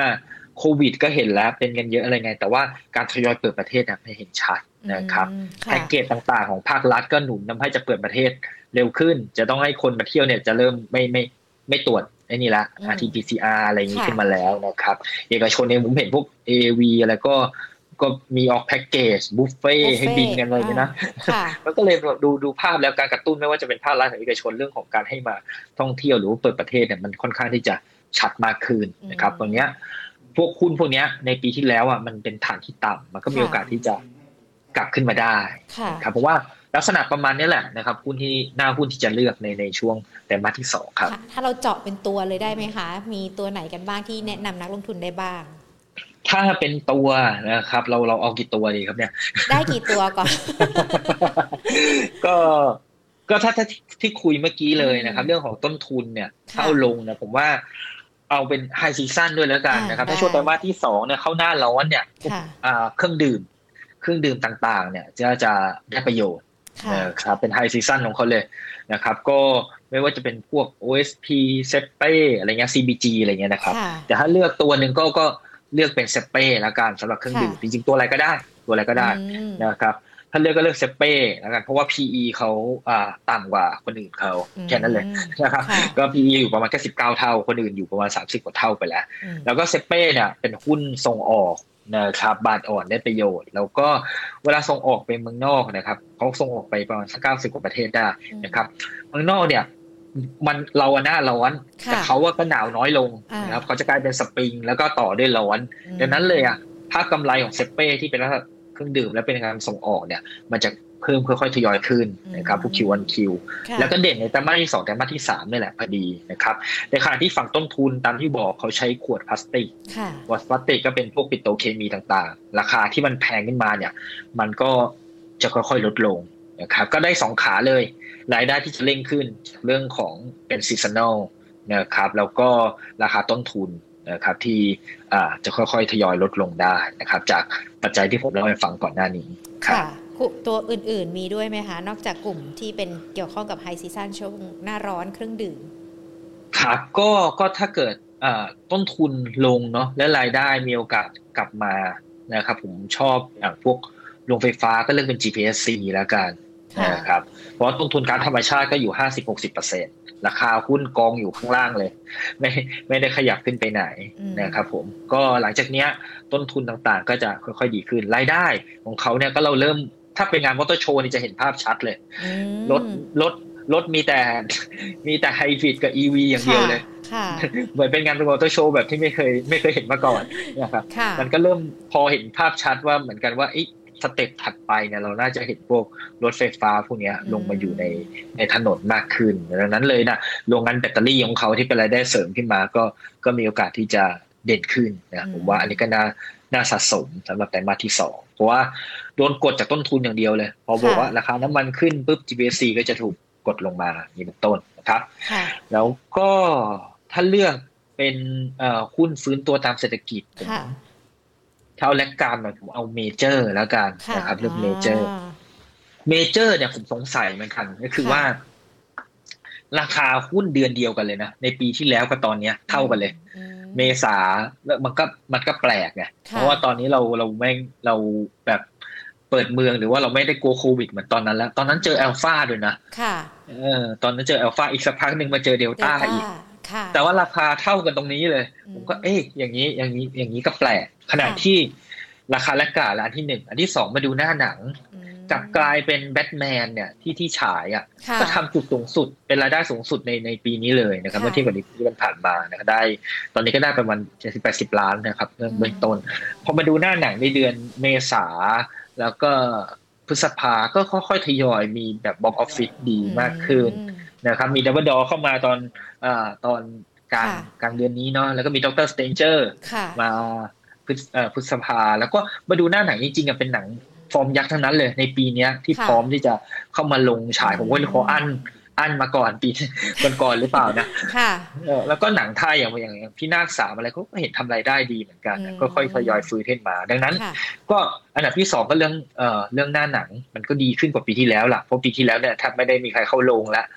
โควิดก็เห็นแล้วเป็นกันเยอะอะไรไงแต่ว่าการทยอยเปิดประเทศน่ะไม่เห็นชัดนะครับแพ็คเกจต่างๆของภาครัฐก็หนุนนำให้จะเปิดประเทศเร็วขึ้นจะต้องให้คนมาเที่ยวเนี่ยจะเริ่มไม่ไม่ไม่ตรวจไอ้นี่ละ อาร์ ที พี ซี อาร์ อะไรอย่างนี้ขึ้นมาแล้วนะครับเอกชนเองผมเห็นพวก เอ วี อะไรก็ก็มีออกแพ็คเกจบุฟเฟ่ให้บินกันเลยนะมันก็เลยดูดูภาพแล้วการกระตุ้นไม่ว่าจะเป็นภาครัฐหรือเอกชนเรื่องของการให้มาท่องเที่ยวหรือเปิดประเทศเนี่ยมันค่อนข้างที่จะชัดมากขึ้นนะครับตรงเนี้ยพวกหุ้นพวกนี้ในปีที่แล้วอ่ะมันเป็นฐานที่ต่ำมันก็มีโอกาสที่จะกลับขึ้นมาได้ครับเพราะว่าลักษณะประมาณนี้แหละนะครับหุ้นที่น่าหุ้นที่จะเลือกในในช่วงไตรมาสที่สองครับถ้าเราเจาะเป็นตัวเลยได้ไหมคะมีตัวไหนกันบ้างที่แนะนำนักลงทุนได้บ้างถ้าเป็นตัวนะครับเราเราเอากี่ตัวดีครับเนี่ยได้กี่ตัวก่อน ก็ก็ถ้าถ้าที่คุยเมื่อกี้เลยนะครับเรื่องของต้นทุนเนี่ยเท่าลงนะผมว่าเอาเป็นไฮซีซั่นด้วยแล้วกันนะครับถ้าช่วงไตรมาสที่สองเนี่ยเข้าหน้าร้อนเนี่ยเครื่องดื่มเครื่องดื่มต่างๆเนี่ยจะจะได้ประโยชน์นะครับเป็นไฮซีซั่นของเขาเลยนะครับก็ไม่ว่าจะเป็นพวก โอ เอส พี เซปเป้อะไรเงี้ย ซี บี จี อะไรเงี้ยนะครับแต่ถ้าเลือกตัวนึงก็ก็เลือกเป็นเซปเป้แล้วกันสำหรับเครื่องดื่มจริงๆตัวอะไรก็ได้ตัวอะไรก็ได้นะครับถ้าเลือกก็เลือกเซปเป้แล้วกันเพราะว่า พี อี เขาต่ำกว่าคนอื่นเขาแค่นั้นเลยนะครับก็ พี อี อยู่ประมาณแค่สิบเก้าเท่าคนอื่นอยู่ประมาณสามสิบกว่าเท่าไปแล้วแล้วก็เซปเป้เนี่ยเป็นหุ้นส่งออกนะครับบาทอ่อนได้ประโยชน์แล้วก็เวลาส่งออกไปเมืองนอกนะครับเขาส่งออกไปประมาณสักเก้าสิบกว่าประเทศได้นะครับเมืองนอกเนี่ยมันเราหน้าร้อนแต่เขาว่าก็หนาวน้อยลงนะครับเขาจะกลายเป็นสปริงแล้วก็ต่อด้วยร้อนดังนั้นเลยอ่ะภาพกำไรของเซปเป้ที่เป็นเครื่องดื่มและเป็นการส่งออกเนี่ยมันจะเพิ่มค่อยๆทยอยขึ้นนะครับพวก คิว วัน คิว แล้วก็เด่นในไตรมาสที่สองไตรมาสที่สามนี่แหละพอดีนะครับในขณะที่ฝั่งต้นทุนตามที่บอกเขาใช้ขวดพลาสติกขวดพลาสติกก็เป็นพวกปิโตรเคมีต่างๆราคาที่มันแพงขึ้นมาเนี่ยมันก็จะค่อยๆลดลงนะครับก็ได้สองขาเลยรายได้ที่จะเร่งขึ้นเรื่องของเป็นซีซันนอลนะครับแล้วก็ราคาต้นทุนนะครับที่จะค่อยๆทยอยลดลงได้นะครับจากปัจจัยที่ผมเล่าให้ฟังก่อนหน้านี้ค่ะตัวอื่นๆมีด้วยไหมคะนอกจากกลุ่มที่เป็นเกี่ยวข้องกับไฮซีซั่นช่วงหน้าร้อนเครื่องดื่มครับก็ก็ถ้าเกิดต้นทุนลงเนาะและรายได้มีโอกาสกลับมานะครับผมชอบอย่างพวกโรงไฟฟ้าก็เลือกเป็น จี พี เอส ซี แล้วกันนะครับเพราะต้นทุนการธรรมชาติก็อยู่ ห้าสิบถึงหกสิบเปอร์เซ็นต์ ราคาหุ้นกองอยู่ข้างล่างเลยไม่ไม่ได้ขยับขึ้นไปไหนนะครับผมก็หลังจากเนี้ยต้นทุนต่างๆก็จะค่อยๆดีขึ้นรายได้ของเขาเนี่ยก็เราเริ่มถ้าเป็นงานมอเตอร์โชว์นี่จะเห็นภาพชัดเลยรถรถรถมีแต่มีแต่ไฮบริดกับ อี วี อย่างเดียวเลยเหมือนเป็นงานมอเตอร์โชว์แบบที่ไม่เคยไม่เคยเห็นมาก่อนนะครับมันก็เริ่มพอเห็นภาพชัดว่าเหมือนกันว่าสเต็ปถัดไปเนี่ยเราน่าจะเห็นพวกรถไฟฟ้าพวกนี้ลงมาอยู่ในในถนนมากขึ้นดังนั้นเลยนะโรงงานแบตเตอรี่ของเขาที่เป็นรายได้เสริมขึ้นมาก็ก็มีโอกาสที่จะเด่นขึ้นนะผมว่าอันนี้ก็น่าน่าสะสมสำหรับไตรมาสที่สองเพราะว่าโดนกดจากต้นทุนอย่างเดียวเลยพอบอกว่าราคาน้ำมันขึ้นปุ๊บ จี พี เอส ซี ก็จะถูกกดลงมาอย่างเป็นต้นนะครับแล้วก็ถ้าเลือกเป็นหุ้นฟื้นตัวตามเศรษฐกิจเท่าแลกการเนี่ยผมเอาเมเจอร์แล้วกันนะครับเลือกเมเจอร์เมเจอร์เนี่ยผมสงสัยเหมือนกันก็คือว่าราคาหุ้นเดือนเดียวกันเลยนะในปีที่แล้วกับตอนนี้เท่ากันเลยเมษาแล้วมันก็มันก็แปลกไงเพราะว่าตอนนี้เราเราแม่งเราแบบเปิดเมืองหรือว่าเราไม่ได้กลัวโควิดเหมือนตอนนั้นแล้วตอนนั้นเจอแอลฟาด้วยนะค่ะเออตอนนั้นเจอแอลฟาอีกสักพักนึงมาเจอเดลต้าอีกแต่ว่าราคาเท่ากันตรงนี้เลยผมก็เอ๊ะอย่างนี้อย่างนี้อย่างนี้ก็แปลกขณะที่ราคาแลกการ์อันที่หนึ่งอันที่สองมาดูหน้าหนังกลับกลายเป็นแบทแมนเนี่ยที่ที่ฉายอ่ะก็ทำจุดสูงสุดเป็นรายได้สูงสุดในในปีนี้เลยนะครับเมื่อเทียบกับที่มันผ่านมานะครับได้ตอนนี้ก็ได้ประมาณเจ็ดสิบแปดสิบล้านนะครับเรื่องเบื้องต้นพอมาดูหน้าหนังในเดือนเมษาแล้วก็พฤษภาก็ค่อยๆทยอยมีแบบบ็อกซ์ออฟฟิศดีมากขึ้นนะครับมีดับเบิลดอเข้ามาตอนอ่าตอนกลางกลางเดือนนี้เนาะแล้วก็มีด็อกเตอร์สเตนเจอร์มา พฤษภาแล้วก็มาดูหน้าหนังจริงๆอ่ะเป็นหนังฟอร์มยักษ์ทั้งนั้นเลยในปีนี้ที่พร้อมที่จะเข้ามาลงฉายผมก็ขออั้นอั้นมาก่อนปีก่อนๆหรือเปล่านะค่ะแล้วก็หนังไทยอย่างอย่างพี่นาคสามอะไรก็เห็นทำรายได้ดีเหมือนกันก็ค่อยทยอยฟื้นขึ้นมาดังนั้นก็อันดับที่สองก็เรื่องเอ่อเรื่องหน้าหนังมันก็ดีขึ้นกว่าปีที่แล้วล่ะเพราะปีที่แล้วเนี่ยแทบไม่ได้มีใครเข้าโรงล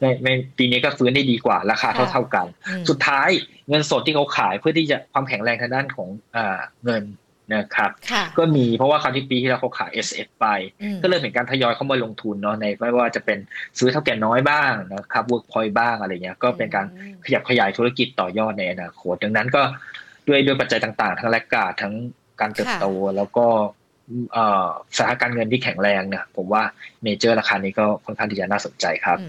ะไม่ไม่ปีนี้ก็ฟื้นได้ดีกว่าราคาเท่าๆกันสุดท้ายเงินสดที่เขาขายเพื่อที่จะความแข็งแรงทางด้านของอ่าเงินนะครับก็มีเพราะว่าคราวที่ปีที่แล้วเขาขาย เอส เอฟ ไปก็เริ่มเห็นการทยอยเข้ามาลงทุนเนาะในไม่ว่าจะเป็นซื้อเท่าแก่น้อยบ้างนะครับ Workpoint บ้างอะไรเงี้ยก็เป็นการขยับขยายธุรกิจต่อยอดในอนาคตดังนั้นก็ด้วยด้วยปัจจัยต่างๆทั้งแลกกาดทั้งการเติบโตแล้วก็สถานการณ์เงินที่แข็งแรงเนี่ยผมว่าเมเจอร์ราคานี้ก็ค่อนข้างที่จะน่าสนใจครั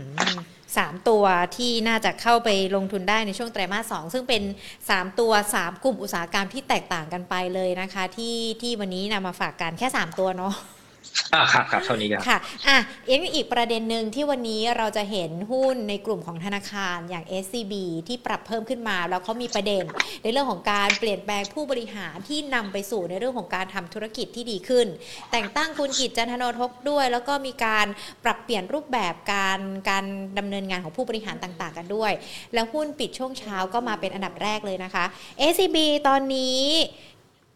บสามตัวที่น่าจะเข้าไปลงทุนได้ในช่วงไตรมาสสองซึ่งเป็นสามตัวสามกลุ่มอุตสาหกรรมที่แตกต่างกันไปเลยนะคะที่ที่วันนี้นำมาฝากกันแค่สามตัวเนาะอ่าครับครับเท่านี้ครับค่ะอ่ะอีกประเด็นหนึ่งที่วันนี้เราจะเห็นหุ้นในกลุ่มของธนาคารอย่าง เอส ซี บี ที่ปรับเพิ่มขึ้นมาแล้วเขามีประเด็นในเรื่องของการเปลี่ยนแปลงผู้บริหารที่นำไปสู่ในเรื่องของการทำธุรกิจที่ดีขึ้นแต่งตั้งคุณกิจจันทโนทกด้วยแล้วก็มีการปรับเปลี่ยนรูปแบบการการดำเนินงานของผู้บริหารต่างๆกันด้วยแล้วหุ้นปิดช่วงเช้าก็มาเป็นอันดับแรกเลยนะคะ เอส ซี บี ตอนนี้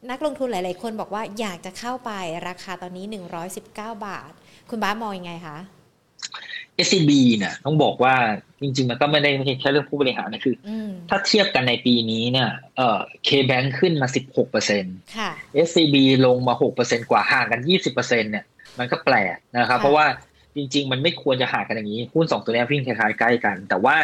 นักลงทุนหลายๆคนบอกว่าอยากจะเข้าไปราคาตอนนี้หนึ่งร้อยสิบเก้าบาทคุณบ้ามองยังไงคะ เอส ซี บี เนี่ยต้องบอกว่าจริงๆมันก็ไม่ได้แค่เรื่องผู้บริหารนะคือถ้าเทียบกันในปีนี้เนี่ยเอ่อ K-Bank ขึ้นมา สิบหกเปอร์เซ็นต์ ค่ะ เอส ซี บี ลงมา หกเปอร์เซ็นต์ กว่าห่างกัน ยี่สิบเปอร์เซ็นต์ เนี่ยมันก็แปลกนะครับเพราะว่าจริงๆมันไม่ควรจะห่างกันอย่างนี้หุ้นสองตัวนี้วิ่งคล้ายๆใกล้กันแต่ว่า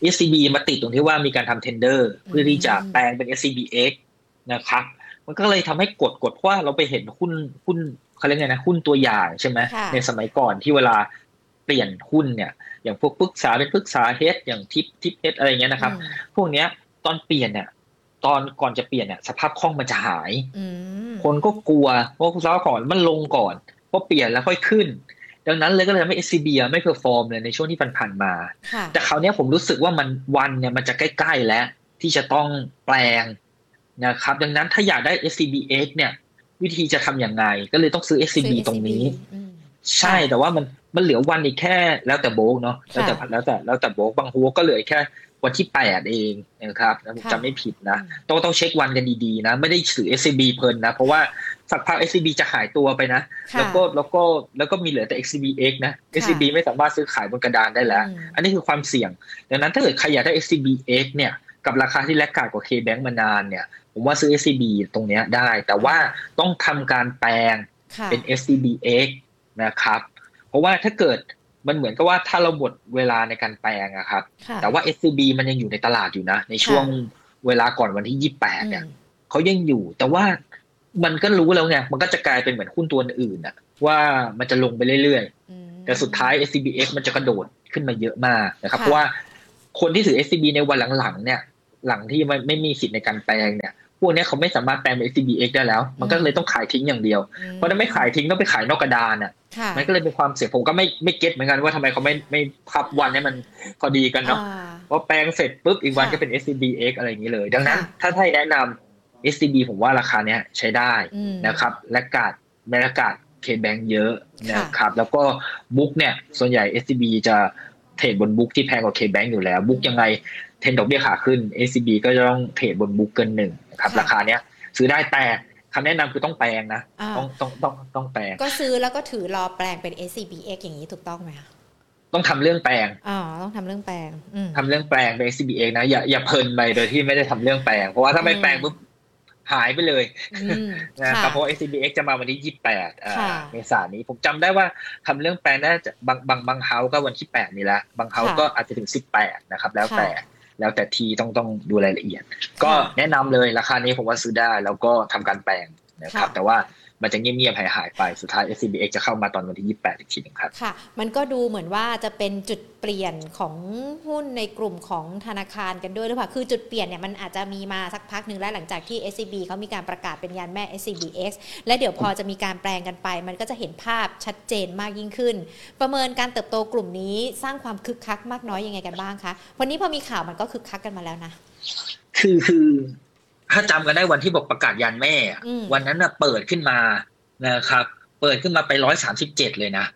เอส ซี บี มาติดตรงที่ว่ามีการทำ tender เพื่อที่จะแปลงเป็น เอส ซี บี เอ็กซ์ นะครับมันก็เลยทำให้กดกดเพราะว่าเราไปเห็นหุ้นหุ้นเขาเรียกไงนะหุ้นตัวอย่างใช่ไหมในสมัยก่อนที่เวลาเปลี่ยนหุ้นเนี่ยอย่างพวกปรึกษาเป็นปรึกษาเฮดอย่างทิปทิปเฮดอะไรเงี้ยนะครับพวกเนี้ยตอนเปลี่ยนเนี่ยตอนก่อนจะเปลี่ยนเนี่ยสภาพคล่องมันจะหายคนก็กลัวเพราะสภาพก่อนมันลงก่อนพอเปลี่ยนแล้วค่อยขึ้นดังนั้นเลยก็เลยทำให้ เอส ซี บี ไม่เพอร์ฟอร์มเลยในช่วงที่ผ่านๆมาแต่คราวนี้ผมรู้สึกว่ามันวันเนี่ยมันจะใกล้ๆแล้วที่จะต้องแปลงนะครับดังนั้นถ้าอยากได้ เอส ซี บี เอ็กซ์ เนี่ยวิธีจะทำอย่างไรก็เลยต้องซื้อ เอส ซี บี ตรงนี้ใช่แต่ว่ามันมันเหลือวันอีกแค่แล้วแต่โบกเนาะแล้วแต่แล้วแต่แล้วแต่โบกบางหัวก็เหลือแค่วันที่แปดเองนะครับจำไม่ผิดนะต้องต้องเช็ควันกันดีๆนะไม่ได้ซื้อ เอส ซี บี เพลินนะเพราะว่าสักพัก เอส ซี บี จะหายตัวไปนะแล้วก็แล้วก็แล้วก็มีเหลือแต่ เอส ซี บี เอ็กซ์ นะ เอส ซี บี ไม่สามารถซื้อขายบนกระดานได้แล้วอันนี้คือความเสี่ยงดังนั้นถ้าเกิดใครอยากได้ เอส ซี บี เอ็กซ์ เนี่ยกับราคาที่แลกกาดกว่า K-Bank มานานเนี่ยผมว่าซื้อ เอส ซี บี ตรงนี้ได้แต่ว่าต้องทำการแปลงเป็น เอส ซี บี เอ็กซ์ นะครับเพราะว่าถ้าเกิดมันเหมือนกับว่าถ้าเราหมดเวลาในการแปลงอะครับแต่ว่า เอส ซี บี มันยังอยู่ในตลาดอยู่นะในช่วงเวลาก่อนวันที่ยี่สิบแปดเนี่ยเขายังอยู่แต่ว่ามันก็รู้แล้วไงมันก็จะกลายเป็นเหมือนหุ้นตัวอื่นอะว่ามันจะลงไปเรื่อยๆแต่สุดท้าย เอส ซี บี เอ็กซ์ มันจะกระโดดขึ้นมาเยอะมากนะครับเพราะว่าคนที่ถือ เอส ซี บี ในวันหลังๆเนี่ยหลังที่มันไม่มีสิทธิ์ในการแปลงเนี่ยพวกนี้เขาไม่สามารถแปลงเป็น เอส ซี บี เอ็กซ์ ได้แล้วมันก็เลยต้องขายทิ้งอย่างเดียวเพราะถ้าไม่ขายทิ้งต้องไปขายนอกกระดานน่ะมันก็เลยเป็นความเสี่ยงผมก็ไม่ไม่เก็ตเหมือนกันว่าทำไมเขาไม่ไม่พับวันให้มันพอดีกันเนาะว่าแปลงเสร็จปุ๊บอีกวันก็เป็น เอส ซี บี เอ็กซ์ อะไรอย่างนี้เลยดังนั้นถ้าให้แนะนำ เอส ซี บี ผมว่าราคาเนี้ยใช้ได้นะครับและกาดแม้กาด K-Bank เยอะนะครับแล้วก็บุ๊กเนี่ยส่วนใหญ่ เอส ซี บี จะเทรดบนบุ๊กที่แพงกว่า K-Bank อยู่แล้วบุ๊กยังไงเทรนดอกเบี้ยขาขึ้น เอส ซี บี ก็จะต้องเทรดบนบุ๊กเกินหนึ่งนะครับราคาเนี้ยซื้อได้แต่คำแนะนำคือต้องแปลงนะต้องต้องต้องต้องแปลงก็ซื้อแล้วก็ถือรอแปลงเป็น เอส ซี บี เอ็กซ์ อย่างนี้ถูกต้องไหมคะต้องทำเรื่องแปลงอ๋อต้องทำเรื่องแปลงทำเรื่องแปลงเป็น เอส ซี บี เอ็กซ์ นะอย่าอย่าเพลินไปโดยที่ไม่ได้ทำเรื่องแปลงเพราะว่าถ้าไม่แปลงปุ๊บหายไปเลยนะครับเพราะ เอส ซี บี เอ็กซ์ จะมาวันที่ยี่สิบแปดเมษายนนี้ผมจำได้ว่าทำเรื่องแปลงน่าจะบางบางบางเฮาก็วันที่แปดนี่ละบางเฮาก็อาจจะถึงสิบแปดนะครับแล้วแต่แล้วแต่ทีต้องต้องดูรายละเอียดก็แนะนำเลยราคานี้ผมว่าซื้อได้แล้วก็ทำการแปลงนะครับแต่ว่ามันจะเงียบๆหายๆไปสุดท้าย เอส ซี บี เอ็กซ์ จะเข้ามาตอนวันที่ยี่สิบแปดอีกทีนึงครับค่ะมันก็ดูเหมือนว่าจะเป็นจุดเปลี่ยนของหุ้นในกลุ่มของธนาคารกันด้วยหรือเปล่าคือจุดเปลี่ยนเนี่ยมันอาจจะมีมาสักพักนึงแล้วหลังจากที่ เอส ซี บี เขามีการประกาศเป็นยานแม่ เอส ซี บี เอ็กซ์ และเดี๋ยวพอจะมีการแปลงกันไปมันก็จะเห็นภาพชัดเจนมากยิ่งขึ้นประเมินการเติบโตกลุ่มนี้สร้างความคึกคักมากน้อยยังไงกันบ้างคะวันนี้พอมีข่าวมันก็คึกคักกันมาแล้วนะคือคือ ถ้าจำกันได้วันที่บอกประกาศยันแม่วันนั้นนะเปิดขึ้นมานะครับเปิดขึ้นมาไปหนึ่งร้อยสามสิบเจ็ดเลยนะ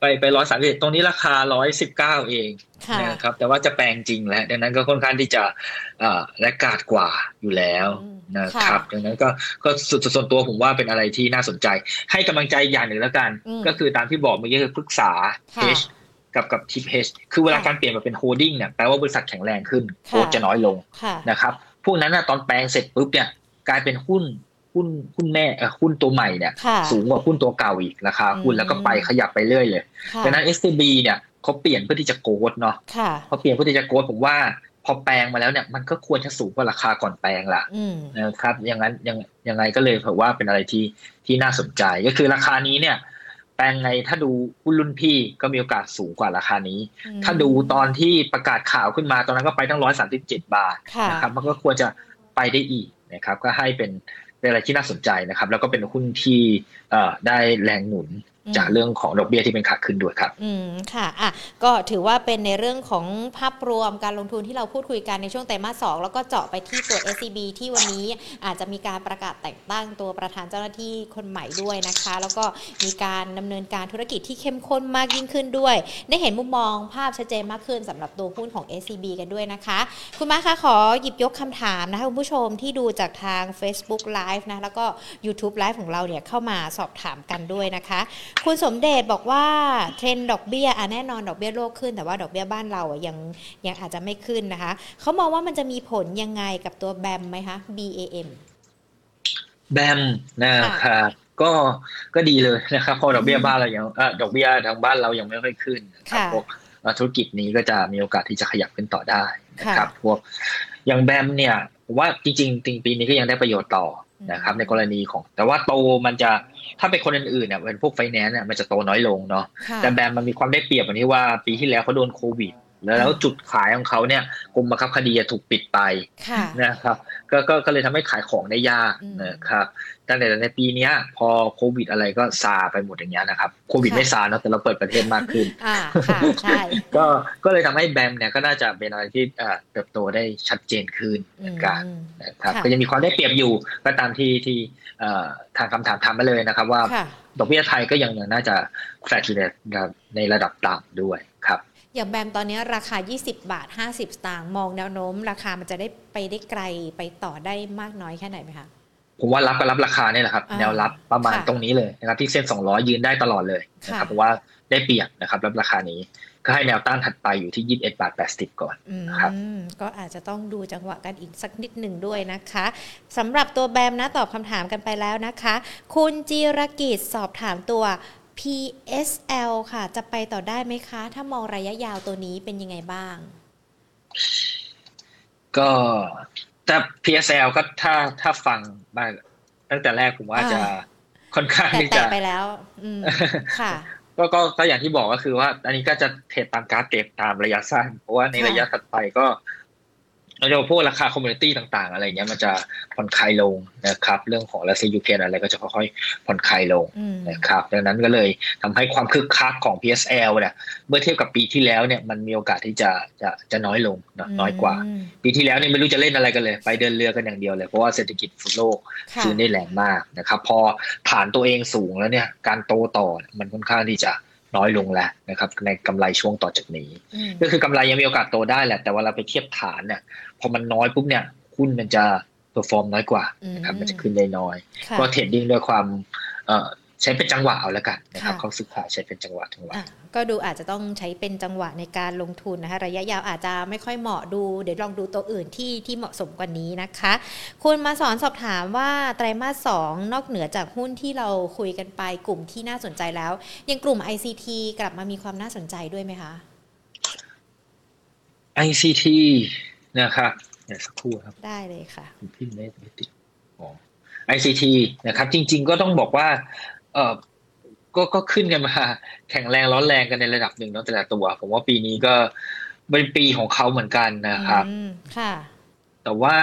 ไปไปหนึ่งร้อยสามสิบเจ็ดตรงนี้ราคาหนึ่งร้อยสิบเก้าเองนะครับแต่ว่าจะแปลงจริงแล้วดังนั้นก็ค่อนข้างที่จะอ่าและกาดกว่าอยู่แล้วนะครับดังนั้นก็ก็ส่วนตัวผมว่าเป็นอะไรที่น่าสนใจให้กำลังใจอย่างหนึ่งแล้วกันก็คือตามที่บอกเมื่อกี้คือปรึกษา H กับกับ ที พี เอช คือเวลาการเปลี่ยนมาเป็น holding เนี่ยแปลว่าบริษัทแข็งแรงขึ้นโกดจะน้อยลงนะครับพวกนั้นนะตอนแปลงเสร็จปุ๊บเนี่ยกลายเป็นหุ้นหุ้นหุ้นแม่เอ่อหุ้นตัวใหม่เนี่ยสูงกว่าหุ้นตัวเก่าอีกราคาหุ้นแล้วก็ไปขยับไปเรื่อยเลยดังนั้น เอส ซี บี เนี่ยเขาเปลี่ยนเพื่อที่จะโกดเนาะพอเปลี่ยนเพื่อที่จะโกดผมว่าพอแปลงมาแล้วเนี่ยมันก็ควรจะสูงกว่าราคาก่อนแปลงล่ะนะครับอย่างนั้นยังยังไงก็เลยผมว่าเป็นอะไรที่ที่น่าสนใจก็คือราคานี้เนี่ยแปลงในถ้าดูหุ้นรุ่นพี่ก็มีโอกาสสูงกว่าราคานี้ถ้าดูตอนที่ประกาศข่าวขึ้นมาตอนนั้นก็ไปทั้งหนึ่งร้อยสามสิบเจ็ดบาทนะครับมันก็ควรจะไปได้อีกนะครับก็ให้เป็นเป็นอะไรที่น่าสนใจนะครับแล้วก็เป็นหุ้นที่ได้แรงหนุนจากเรื่องของดอกเบี้ยที่เป็นขาขึ้นด้วยครับอืมค่ะอ่ะก็ถือว่าเป็นในเรื่องของภาพรวมการลงทุนที่เราพูดคุยกันในช่วงไตรมาสสองแล้วก็เจาะไปที่ตัว เอส ซี บี ที่วันนี้อาจจะมีการประกาศแต่งตั้งตัวประธานเจ้าหน้าที่คนใหม่ด้วยนะคะแล้วก็มีการดำเนินการธุรกิจที่เข้มข้นมากยิ่งขึ้นด้วยได้เห็นมุมมองภาพชัดเจนมากขึ้นสำหรับตัวหุ้นของ เอส ซี บี กันด้วยนะคะคุณมาคะขอหยิบยกคำถามนะคะคุณผู้ชมที่ดูจากทาง Facebook Live นะแล้วก็ YouTube Live ของเราเนี่ยเข้ามาสอบถามกันด้วยนะคะคุณสมเดชบอกว่าเทรนด์ดอกเบี้ยอ่ะแน่นอนดอกเบี้ยโลกขึ้นแต่ว่าดอกเบี้ยบ้านเราอ่ะยังยังอาจจะไม่ขึ้นนะคะเขามองว่ามันจะมีผลยังไงกับตัวแบมมั้ยคะ บี เอ เอ็ม แบมนะครับก็ก็ดีเลยนะครับพอดอกเบี้ยบ้านเรายังเอ่อดอกเบี้ยทางบ้านเรายังไม่ค่อยขึ้นครับพวกธุรกิจนี้ก็จะมีโอกาสที่จะขยับขึ้นต่อได้นะครับพวกอย่างแบมเนี่ยผมว่าจริงๆปีนี้ก็ยังได้ประโยชน์ต่อนะครับในกรณีของแต่ว่าโตมันจะถ้าเป็นคนอื่นๆเนี่ยเป็นพวกไฟแนนซ์เนี่ยมันจะโตน้อยลงเนาะแต่แบมมันมีความได้เปรียบแบบนี้ว่าปีที่แล้วเขาโดนโควิดแล้วจุดขายของเขาเนี่ยกรมบังคับคดีถูกปิดไปนะครับก็ก็ก็เลยทำให้ขายของได้ยากนะครับตั้งแต่ในปีนี้พอโควิดอะไรก็ซาไปหมดอย่างเงี้ยนะครับโควิดไม่ซาเนาะแต่เราเปิดประเทศมากขึ้นก็ก็เลยทำให้แบมเนี่ยก็น่าจะเป็นอะไรที่เติบโตได้ชัดเจนขึ้นเหมือนกันนะครับก็ยังมีความได้เปรียบอยู่ก็ตามที่ที่ทางคำถามถามมาเลยนะครับว่าดอกเบี้ยไทยก็ยังน่าจะแฟลตในระดับต่ำด้วยครับอย่างแบมตอนนี้ราคายี่สิบบาทห้าสิบสตางค์มองแนวโน้มราคามันจะได้ไปได้ไกลไปต่อได้มากน้อยแค่ไหนไหมคะผมว่ารับก็รับราคาเนี่ยแหละครับแนวรับประมาณตรงนี้เลยนะครับที่เส้นสองร้อยยืนได้ตลอดเลยนะครับเพราะว่าได้เปรียบนะครับรับราคานี้ก็ให้แนวต้านถัดไปอยู่ที่ยี่สิบเอ็ดบาทแปดสิบก่อนนะครับก็อาจจะต้องดูจังหวะกันอีกสักนิดหนึ่งด้วยนะคะสำหรับตัวแบมนะตอบคำถามกันไปแล้วนะคะคุณจิรกิจสอบถามตัวพี เอส แอล ค่ะจะไปต่อได้ไหมคะถ้ามองระยะยาวตัวนี้เป็นยังไงบ้างก็แต่ พี เอส แอล ก็ถ้าถ้าฟังมาตั้งแต่แรกผมว่าจะค่อนข้างที่จะไปแล้วค่ะก็ก็ก็อย่างที่บอกก็คือว่าอันนี้ก็จะเทรดตามกราฟเก็บตามระยะสั้นเพราะว่าในระยะถัดไปก็เราจะพวกราคาคอมมูนิตี้ต่างๆอะไรเงี้ยมันจะผ่อนคลายลงนะครับเรื่องของรัสเซียยูเครนอะไรก็จะค่อยๆผ่อนคลายลงนะครับดังนั้นก็เลยทำให้ความคึกคักของ พี เอส แอล เนี่ยเมื่อเทียบกับปีที่แล้วเนี่ยมันมีโอกาสที่จะจะจะน้อยลงน้อยกว่าปีที่แล้วเนี่ยไม่รู้จะเล่นอะไรกันเลยไปเดินเรือกันอย่างเดียวเลยเพราะว่าเศรษฐกิจโลกฟื้นได้แรงมากนะครับพอฐานตัวเองสูงแล้วเนี่ยการโตต่อมันค่อนข้างที่จะน้อยลงแล้วนะครับในกำไรช่วงต่อจากนี้ก็คือกำไรยังมีโอกาสโตได้แหละแต่ว่าเราไปเทียบฐานเนี่ยพอมันน้อยปุ๊บเนี่ยหุ้นมันจะเพอร์ฟอร์มน้อยกว่านะครับมันจะขึ้นได้น้อยก็เทรดดิ้งด้วยความใช้เป็นจังหวะเอาแล้วกันนะครับเขาศึกษาใช้เป็นจังหวะจังหวะก็ดูอาจจะต้องใช้เป็นจังหวะในการลงทุนนะคะระยะยาวอาจจะไม่ค่อยเหมาะดูเดี๋ยวลองดูตัวอื่นที่ที่เหมาะสมกว่านี้นะคะคุณมาสอนสอบถามว่าไตรมาสสองนอกเหนือจากหุ้นที่เราคุยกันไปกลุ่มที่น่าสนใจแล้วยังกลุ่ม ไอ ซี ที กลับมามีความน่าสนใจด้วยไหมคะ ไอ ซี ที นะครับเดี๋ยวสักครู่ครับได้เลยค่ะพิมพ์ได้ไม่ติดอ๋อ ไอ ซี ที นะครับจริงๆก็ต้องบอกว่าเอ่อก็ก็ขึ้นกันมาแข็งแรงร้อนแรงกันในระดับหนึ่งเนาะแต่ละตัวผมว่าปีนี้ก็เป็นปีของเขาเหมือนกันนะครับค่ะแต่ว่า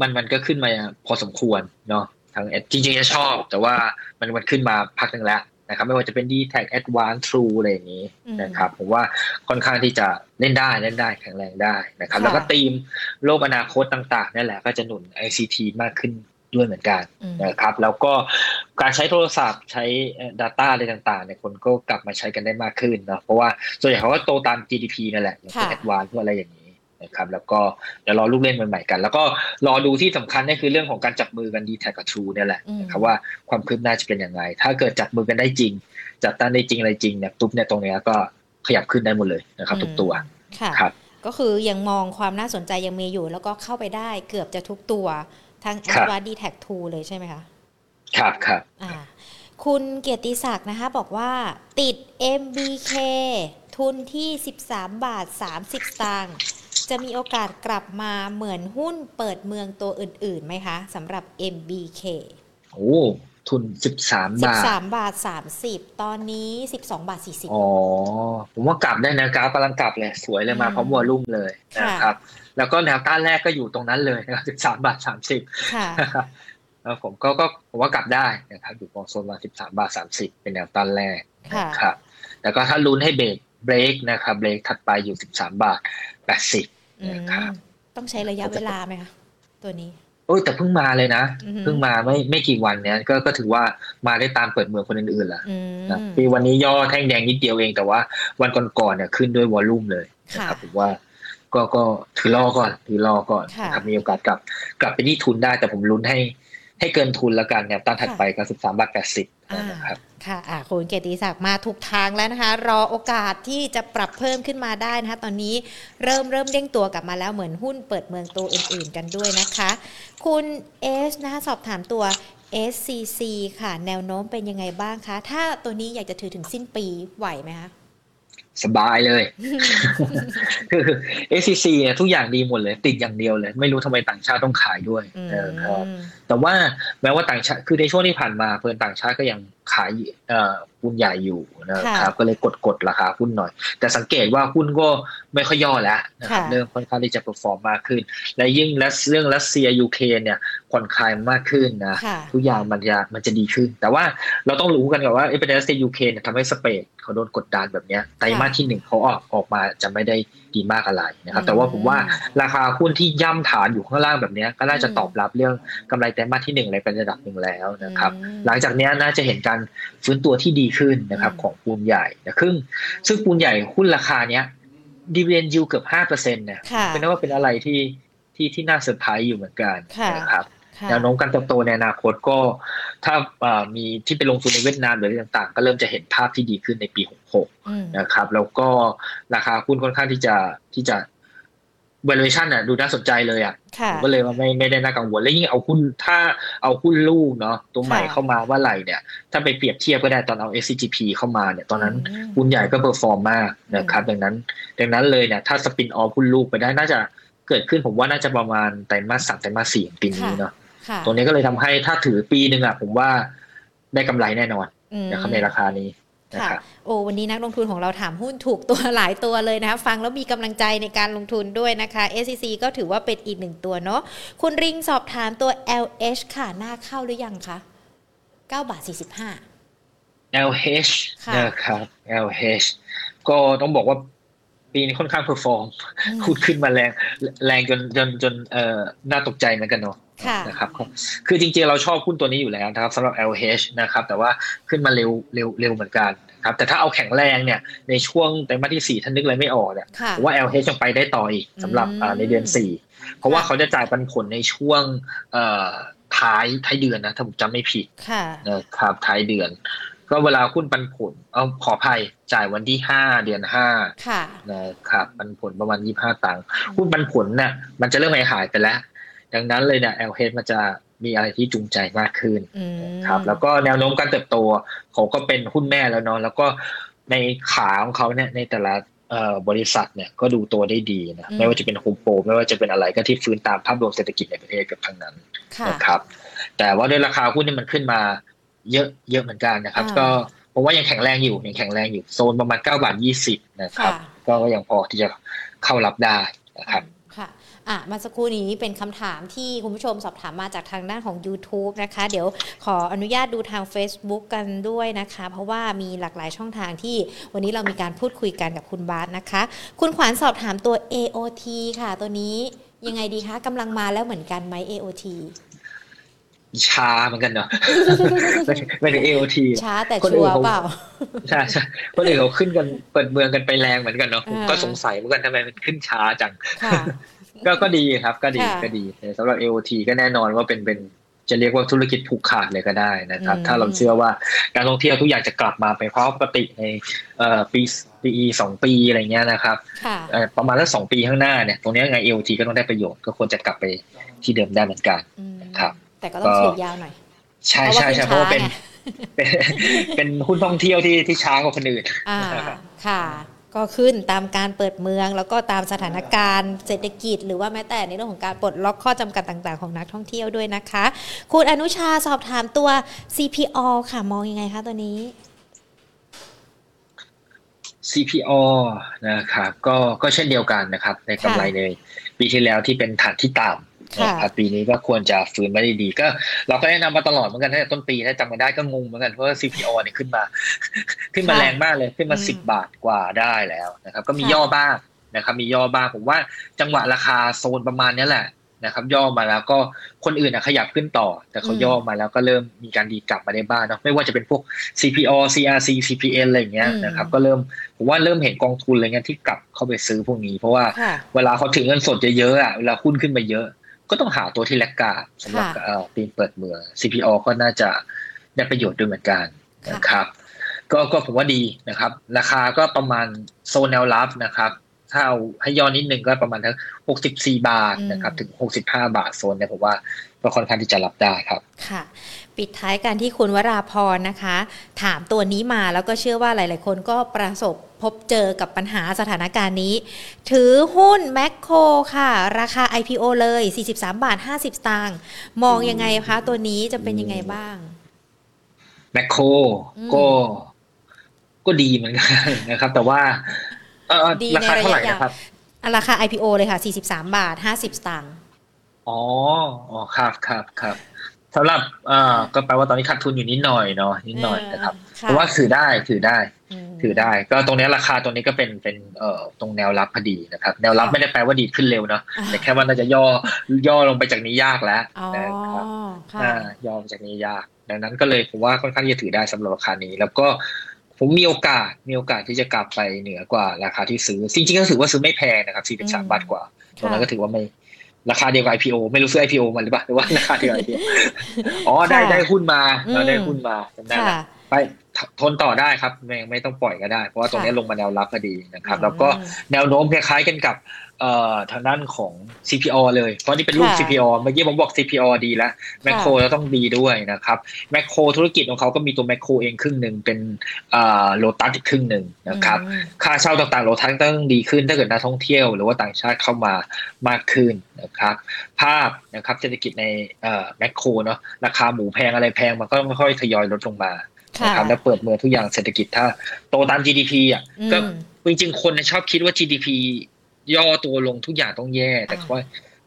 มันมันก็ขึ้นมาพอสมควรเนาะทางจริงๆจะชอบแต่ว่ามันมันขึ้นมาพักนึงแล้ว นะครับไม่ว่าจะเป็น D-Tag Advance True อะไรอย่างนี้นะครับผมว่าค่อนข้างที่จะเล่นได้เล่นได้แข็งแรงได้นะครับแล้วก็ธีมโลกอนาคตต่างๆนั่นแหละก็จะหนุน ไอ ซี ที มากขึ้นด้วยเหมือนกันนะครับแล้วก็การใช้โทรศัพท์ใช้ data อะไรต่างๆเนี่ยคนก็กลับมาใช้กันได้มากขึ้นเนาะเพราะว่าส่วนใหญ่เขาก็โตตาม จี ดี พี นั่นแหละอย่าง Advance อะไรอย่างนี้นะครับแล้วก็เดี๋ยวรอลูกเล่นใหม่ๆกันแล้วก็รอดูที่สำคัญนี่คือเรื่องของการจับมือกัน D-Tag กับ True เนี่ยแหละนะครับว่าความคืบหน้าจะเป็นยังไงถ้าเกิดจับมือกันได้จริงจัดตั้งได้จริงอะไรจริงเนี่ยปุ๊บเนี่ยตรงนี้ก็ขยับขึ้นได้หมดเลยนะครับทุกตัวครับก็คือยังมองความน่าสนใจยังมีอยู่แล้วก็เข้าไปได้เกือบจะทุกตัวทั้ง Advance D-Tag True เลยใช่ไหมคะครับครับอ่าคุณเกียรติศักดิ์นะคะบอกว่าติด เอ็ม บี เค ทุนที่ สิบสามบาทสามสิบสตางค์จะมีโอกาสกลับมาเหมือนหุ้นเปิดเมืองตัวอื่นๆไหมคะสำหรับ เอ็ม บี เค โอ้ทุนสิบสามบาทสิบสามบาทสามสิบตอนนี้สิบสองบาทสี่สิบอ๋อผมว่ากลับได้นะกราฟกำลังกลับเลยสวยเลยมาพร้อมวอลุ่มเลยนะครับแล้วก็แนวต้านแรกก็อยู่ตรงนั้นเลยนะครับสิบสามบาทสามสิบค่ะแล้วผมก็ก็ผมว่ากลับได้นะครับอยู่ตรงโซนมาสิบสามบาทสามสิบเป็นแนวต้านแรกนะครับแล้วก็ถ้าลุ้นให้เบรกเบรกนะครับเบรกถัดไปอยู่สิบสามบาทแปดสิบนะครับต้องใช้ระยะเวลาไหมคะตัวนี้โอ้แต่เพิ่งมาเลยนะเพิ่งมาไม่ไม่กี่วันเนี้ยก็ก็ถือว่ามาได้ตามเปิดเมืองคนอื่นๆล่ะนะปีวันนี้ย่อแท่งแดงนิดเดียวเองแต่ว่าวันก่อนๆเนี่ยขึ้นด้วยวอลลุ่มเลยนะครับผมว่าก็ก็ถือรอก่อนถือรอก่อนครับมีโอกาสกลับกลับไปที่ทุนได้แต่ผมลุ้นให้ให้เกินทุนแล้วกันเนี่ยตั้งถัดไปก็สิบสามบาทแปดสิบนะครับค่ะอ่ะคุณเกียรติศักดิ์มาถูกทางแล้วนะคะรอโอกาสที่จะปรับเพิ่มขึ้นมาได้นะคะตอนนี้เริ่มเริ่มเด้งตัวกลับมาแล้วเหมือนหุ้นเปิดเมืองตัวอื่นๆกันด้วยนะคะคุณเอสนะคะสอบถามตัว เอส ซี ซี ค่ะแนวโน้มเป็นยังไงบ้างคะถ้าตัวนี้อยากจะถือถึงสิ้นปีไหวไหมคะสบายเลยคือ เอส ซี ซี เนี่ยทุกอย่างดีหมดเลยติดอย่างเดียวเลยไม่รู้ทำไมต่างชาติต้องขายด้วยนะครับแต่ว่าแม้ว่าต่างชาติคือในช่วงที่ผ่านมาเพื่อนต่างชาติก็ยังขายเอ่อหุ้นใหญ่อยู่นะครับก็เลยกดๆราคาหุ้นหน่อยแต่สังเกตว่าหุ้นก็ไม่ค่อยย่อแล้วนะครับเริ่มค่อนข้างที่จะเพอร์ฟอร์มมากขึ้นและยิ่งเรื่องรัสเซียยูเครนเนี่ยผ่อนคลายมากขึ้นนะทุกอย่างมันจะมันจะดีขึ้นแต่ว่าเราต้องรู้กันก่อนว่าไอ้ประเด็นรัสเซียยูเครนเนี่ยทำให้สเปนเขาโดนกดดันแบบเนี้ยไตรมาสที่หนึ่งเขาออกออกมาจะไม่ได้ดีมากอะไรนะครับแต่ว่าผมว่าราคาหุ้นที่ย่ำฐานอยู่ข้างล่างแบบนี้ก็น่าจะตอบรับเรื่องกำไรไตรมาสที่หนึ่งอะไรเป็นระดับนึงแล้วนะครับหลังจากนี้น่าจะเห็นการฟื้นตัวที่ดีขึ้นนะครับของปูนใหญ่นะซึ่งซึ่งปูนใหญ่หุ้นราคาเนี้ย Dividend Yield เกือบ ห้าเปอร์เซ็นต์ นะเป็นว่าเป็นอะไรที่ที่ที่น่าเซอร์ไพรส์อยู่เหมือนกันนะครับแนวโน้มการเติบโตในอนาคตก็ถ้ามีที่ไปลงทุนในเวียดนามหรืออะไรต่างๆก็เริ่มจะเห็นภาพที่ดีขึ้นในปีหกหกนะครับแล้วก็ราคาหุ้นค่อนข้างที่จะที่จะ valuation น่ะดูน่าสนใจเลยอ่ะก็เลยว่าไม่ไม่ได้น่ากังวลและยิ่งเอาหุ้นถ้าเอาหุ้นลูกเนาะตัวใหม่เข้ามาว่าไหร่เนี่ยถ้าไปเปรียบเทียบก็ได้ตอนเอา เอส ซี จี พี เข้ามาเนี่ยตอนนั้นหุ้นใหญ่ก็เพอร์ฟอร์มมากนะครับดังนั้นดังนั้นเลยเนี่ยถ้า spin off หุ้นลูกไปได้น่าจะเกิดขึ้นผมว่าน่าจะประมาณไตรมาสสามไตรมาสสี่ของปีนี้เนาะตัวนี้ก็เลยทำให้ถ้าถือปีนึงอ่ะผมว่าได้กำไรแน่นอนนะครับในราคานี้ค่ะโอ้วันนี้นักลงทุนของเราถามหุ้นถูกตัวหลายตัวเลยนะคะฟังแล้วมีกำลังใจในการลงทุนด้วยนะคะ เอส ซี ซี ก็ถือว่าเป็นอีกหนึ่งตัวเนาะคุณริงสอบถามตัว แอล เอช ค่ะหน้าเข้าหรือยังคะ เก้าบาทสี่สิบห้า แอล เอช นะครับ แอล เอช ก็ต้องบอกว่าปีนี้ค่อนข้างเพอร์ฟอร์มขึ้นมาแรงแรงจนจนจนเอ่อน่าตกใจเหมือนกันเนาะนะครับคือจริงๆเราชอบหุ้นตัวนี้อยู่แล้วนะครับสำหรับ แอล เอช นะครับแต่ว่าขึ้นมาเร็วเร็วเร็วเหมือนกันครับแต่ถ้าเอาแข็งแรงเนี่ยในช่วงไตรมาสที่สี่ท่านนึกอะไรไม่ออกเนี่ยผมว่า แอล เอช ยังไปได้ต่ออีกสำหรับในเดือนสี่เพราะว่าเขาจะจ่ายปันผลในช่วงเอ่อท้ายท้ายเดือนนะถ้าผมจำไม่ผิดนะครับท้ายเดือนก็เวลาหุ้นปันผลเอาขออภัยจ่ายวันที่ห้าเดือนห้านะครับปันผลประมาณยี่สิบห้าตังค์หุ้นปันผลเนี่ยมันจะเริ่มหายไปแล้วดังนั้นเลยเนี่ย แอล เอช มันจะมีอะไรที่จูงใจมากขึ้นครับแล้วก็แนวโน้มการเติบโตเขาก็เป็นหุ้นแม่แล้วเนาะแล้วก็ในขาของเขาเนี่ยในแต่ละบริษัทเนี่ยก็ดูตัวได้ดีนะไม่ว่าจะเป็นโฮมโปรไม่ว่าจะเป็นอะไรก็ที่ฟื้นตามภาพรวมเศรษฐกิจในประเทศกับทั้งนั้นนะครับแต่ว่าด้วยราคาหุ้นนี่มันขึ้นมาเยอะเยอะเหมือนกันนะครับก็เพราะว่ายังแข็งแรงอยู่ยังแข็งแรงอยู่โซนประมาณเก้าบาทยี่สิบนะครับก็ยังพอที่จะเข้ารับได้นะครับ ค่ะอ่ะมาสักครู่นี้เป็นคำถามที่คุณผู้ชมสอบถามมาจากทางด้านของ YouTube นะคะเดี๋ยวขออนุญาตดูทาง Facebook กันด้วยนะคะเพราะว่ามีหลากหลายช่องทางที่วันนี้เรามีการพูดคุยกันกับคุณบาสนะคะคุณขวัญสอบถามตัว เอ โอ ที ค่ะตัวนี้ยังไงดีคะกำลังมาแล้วเหมือนกันไหม เอ โอ ที ชาเหมือนกันเนาะไม่เป็น เอ โอ ที ชาแต่ชัวร์เปล่าใช่ๆคนอื่นเขาขึ้นกันเปิดเมืองกันไปแรงเหมือนกันเนาะผมก็สงสัยเหมือนกันทำไมมันขึ้นช้าจังค่ะก็ก็ดีครับก็ดีก็ดีสำหรับ เอ โอ ที ก็แน่นอนว่าเป็นเป็นจะเรียกว่าธุรกิจผูกขาดเลยก็ได้นะครับถ้าเราเชื่อว่าการท่องเที่ยวทุกอย่างจะกลับมาเป็นเพราะปกติในเอ่อปีปีสองปีอะไรเงี้ยนะครับเอ่อประมาณสักสองปีข้างหน้าเนี่ยตรงนี้ยังไง เอ โอ ที ก็ต้องได้ประโยชน์ก็ควรจะกลับไปที่เดิมได้เหมือนกันครับแต่ก็ต้องถือยาวหน่อยใช่ใช่เพราะว่าเป็นเป็นหุ้นท่องเที่ยวที่ที่ช้ากว่าคนอื่นอ่าค่ะก็ขึ้นตามการเปิดเมืองแล้วก็ตามสถานการณ์เศรษฐกิจหรือว่าแม้แต่ในเรื่องของการปลดล็อกข้อจำกัดต่างๆของนักท่องเที่ยวด้วยนะคะคุณอนุชาสอบถามตัว ซี พี โอ ค่ะมองยังไงคะตัวนี้ ซี พี โอ นะครับก็ก็เช่นเดียวกันนะครับในกำไรเลยปีที่แล้วที่เป็นฐานที่ต่ำปีนี้ก็ควรจะฟื้นมาได้ดีก็เราก็แนะนำมาตลอดเหมือนกันตั้งแต่ต้นปีถ้าจำกันได้ก็งงเหมือนกันเพราะว่า ซี พี โอ เนี่ยขึ้นมาขึ้นมาแรงมากเลยขึ้นมาสิบบาทกว่าได้แล้วนะครับก็มีย่อบ้างนะครับมีย่อบ้างผมว่าจังหวะราคาโซนประมาณนี้แหละนะครับย่อมาแล้วก็คนอื่นนะขยับขึ้นต่อแต่เขาย่อมาแล้วก็เริ่มมีการดีกลับมาได้บ้างเนาะไม่ว่าจะเป็นพวก ซี พี โอ ซี อาร์ ซี ซี พี เอ็น อะไรอย่างเงี้ยนะครับก็เริ่มผมว่าเริ่มเห็นกองทุนอะไรเงี้ยที่กลับเข้าไปซื้อพวกนี้เพราะว่าเวลาเขาถึงเงินสดเยอะๆอ่ะเวลาหุ้นขึ้นมาเยอะก็ต้องหาตัวที่แลกกาสำหรับตีมเปิดเมือง ซี พี โอ ก็น่าจะได้ประโยชน์ด้วยเหมือนกันนะครับก็ก็ผมว่าดีนะครับราคาก็ประมาณโซนแนวรับนะครับถ้าเอาให้ย่อนิดนึงก็ประมาณทั้งหกสิบสี่บาทนะครับถึงหกสิบห้าบาทโซนเนี่ยผมว่าก็ค่อนข้างที่จะรับได้ครับค่ะปิดท้ายกันที่คุณวราพรนะคะถามตัวนี้มาแล้วก็เชื่อว่าหลายๆคนก็ประสบพบเจอกับปัญหาสถานการณ์นี้ถือหุ้นแมคโครค่ะราคา ไอ พี โอ เลยสี่สิบสามบาทห้าสิบสตางค์มองยังไงคะตัวนี้จะเป็นยังไงบ้างแมคโครก็ก็ดีเหมือนกันนะครับแต่ว่าเออราคาเท่าไหร่นะครับราคา ไอ พี โอ เลยค่ะสี่สิบสามบาทห้าสิบสตางค์อ๋ออ๋อครับครับครับสำหรับอ่าก็แปลว่าตอนนี้ขาดทุนอยู่นิดหน่อยเนาะนิดหน่อยนะครับเพราะว่าถือได้ถือได้ถือได้ก็ตรงนี้ราคาตรงนี้ก็เป็นเป็นเอ่อตรงแนวรับพอดีนะครับแนวรับไม่ได้แปลว่าดีขึ้นเร็วเนาะแต่แค่ว่าน่าจะย่อย่อลงไปจากนี้ยากแล้วนะครับอ่าย่อลงจากนี้ยากดังนั้นก็เลยผมว่าค่อนข้างจะถือได้สำหรับราคานี้แล้วก็ผมมีโอกาสมีโอกาสที่จะกลับไปเหนือกว่าราคาที่ซื้อจริงๆก็ถือว่าซื้อไม่แพงนะครับสี่สิบสามบาทกว่าตรงนั้นก็ถือว่าไม่ราคาเดียวกับ ไอ พี โอ ไม่รู้ซื้อ ไอ พี โอ มันหรือเปล่าหรือว่าราคาเดียวกันอ๋อได้ได้หุ้นมาเราได้หุ้นมาจำได้ไปทนต่อได้ครับไม่ไม่ต้องปล่อยก็ได้เพราะว่าตรงนี้ลงมาแนวรับพอดีนะครับแล้วก็แนวโน้มคล้ายๆกันกับทางด้านของ ซี พี โอ เลยเพราะนี่เป็นรูป ซี พี โอ เมื่อกี้ผมบอก ซี พี โอ ดีแล้วแมคโครจะต้องดีด้วยนะครับแมคโครธุรกิจของเขาก็มีตัวแมคโครเองครึ่งหนึ่งเป็นโลตัสอีกครึ่งหนึ่งนะครับค่าเช่าต่างๆโลตัสต้องดีขึ้นถ้าเกิดนักท่องเที่ยวหรือว่าต่างชาติเข้ามามากขึ้นนะครับภาพนะครับเศรษฐกิจในแมคโครเนาะราคาหมูแพงอะไรแพงมันก็ค่อยๆทยอยลดลงมานะครับแล้วเปิดเมืองทุกอย่างเศรษฐกิจถ้าโตตาม จี ดี พี อ่ะก็จริงๆคนชอบคิดว่า จี ดี พี ย่อตัวลงทุกอย่างต้องแย่แต่ว่า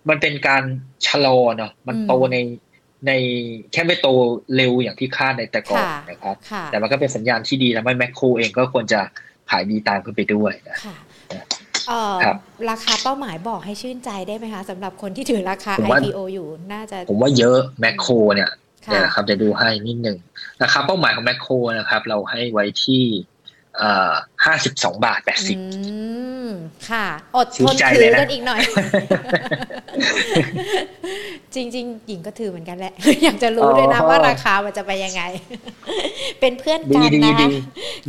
มันเป็นการชะลอเนาะมันโตในในแค่ไม่โตเร็วอย่างที่คาดในแต่ก่อนนะครับแต่มันก็เป็นสัญญาณที่ดีแล้วแมคโครเองก็ควรจะขายดีตามขึ้นไปด้วยนะราคาเป้าหมายบอกให้ชื่นใจได้ไหมคะสำหรับคนที่ถือราคา ไอ พี โอ อยู่น่าจะผมว่าเยอะแมคโครเนี่ยนะครับจะดูให้นิดหนึ่งราคาเป้าหมายของแมคโครนะครับเราให้ไว้ที่ห้าสิบสองบาทแปดสิบค่ะอดทนถือกันอีกหน่อยจริงๆหญิงก็ถือเหมือนกันแหละอยากจะรู้ด้วยนะว่าราคามันจะไปยังไงเป็นเพื่อนกันนะ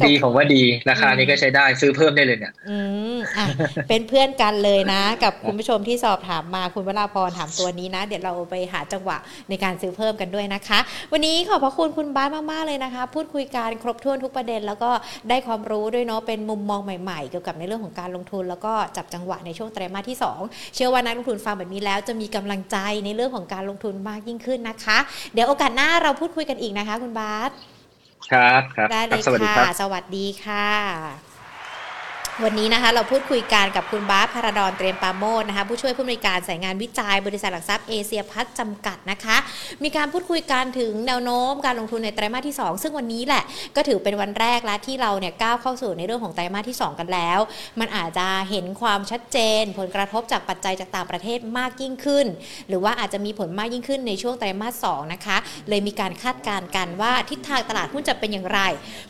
ดีผมว่าดีราคานี้ก็ใช้ได้ซื้อเพิ่มได้เลยเนี่ยอืมอ่ะเป็นเพื่อนกันเลยนะกับคุณผู้ชมที่สอบถามมาคุณวราพรถามตัวนี้นะเดี๋ยวเราไปหาจังหวะในการซื้อเพิ่มกันด้วยนะคะวันนี้ขอบพระคุณคุณบ้านมากๆเลยนะคะพูดคุยกันครบถ้วนทุกประเด็นแล้วก็ได้ความรู้ด้วยเนาะเป็นมุมมองใหม่ๆเกี่ยวกับในเรื่องของการลงทุนแล้วก็จับจังหวะในช่วงไตรมาสที่สองเชื่อว่านักลงทุนฟังแบบนี้แล้วจะมีกำลังใจในเรื่องของการลงทุนมากยิ่งขึ้นนะคะเดี๋ยวโอกาสหน้าเราพูดคุยกันอีกนะคะคุณบาสครับครับได้เลยค่ะสวัสดีค่ะ วันนี้นะคะเราพูดคุยกันกับคุณบาสภารดรเตรียมปาโมชนะคะผู้ช่วยผู้อำนวยการสายงานวิจัยบริษัทหลักทรัพย์เอเชียพัฒน์จำกัดนะคะมีการพูดคุยกันถึงแนวโน้มการลงทุนในไตรมาสที่สองซึ่งวันนี้แหละก็ถือเป็นวันแรกและที่เราเนี่ยก้าวเข้าสู่ในเรื่องของไตรมาสที่สองกันแล้วมันอาจจะเห็นความชัดเจนผลกระทบจากปัจจัยจากต่างประเทศมากยิ่งขึ้นหรือว่าอาจจะมีผลมากยิ่งขึ้นในช่วงไตรมาสสองนะคะเลยมีการคาดการณ์กันว่าทิศทางตลาดหุ้นจะเป็นอย่างไร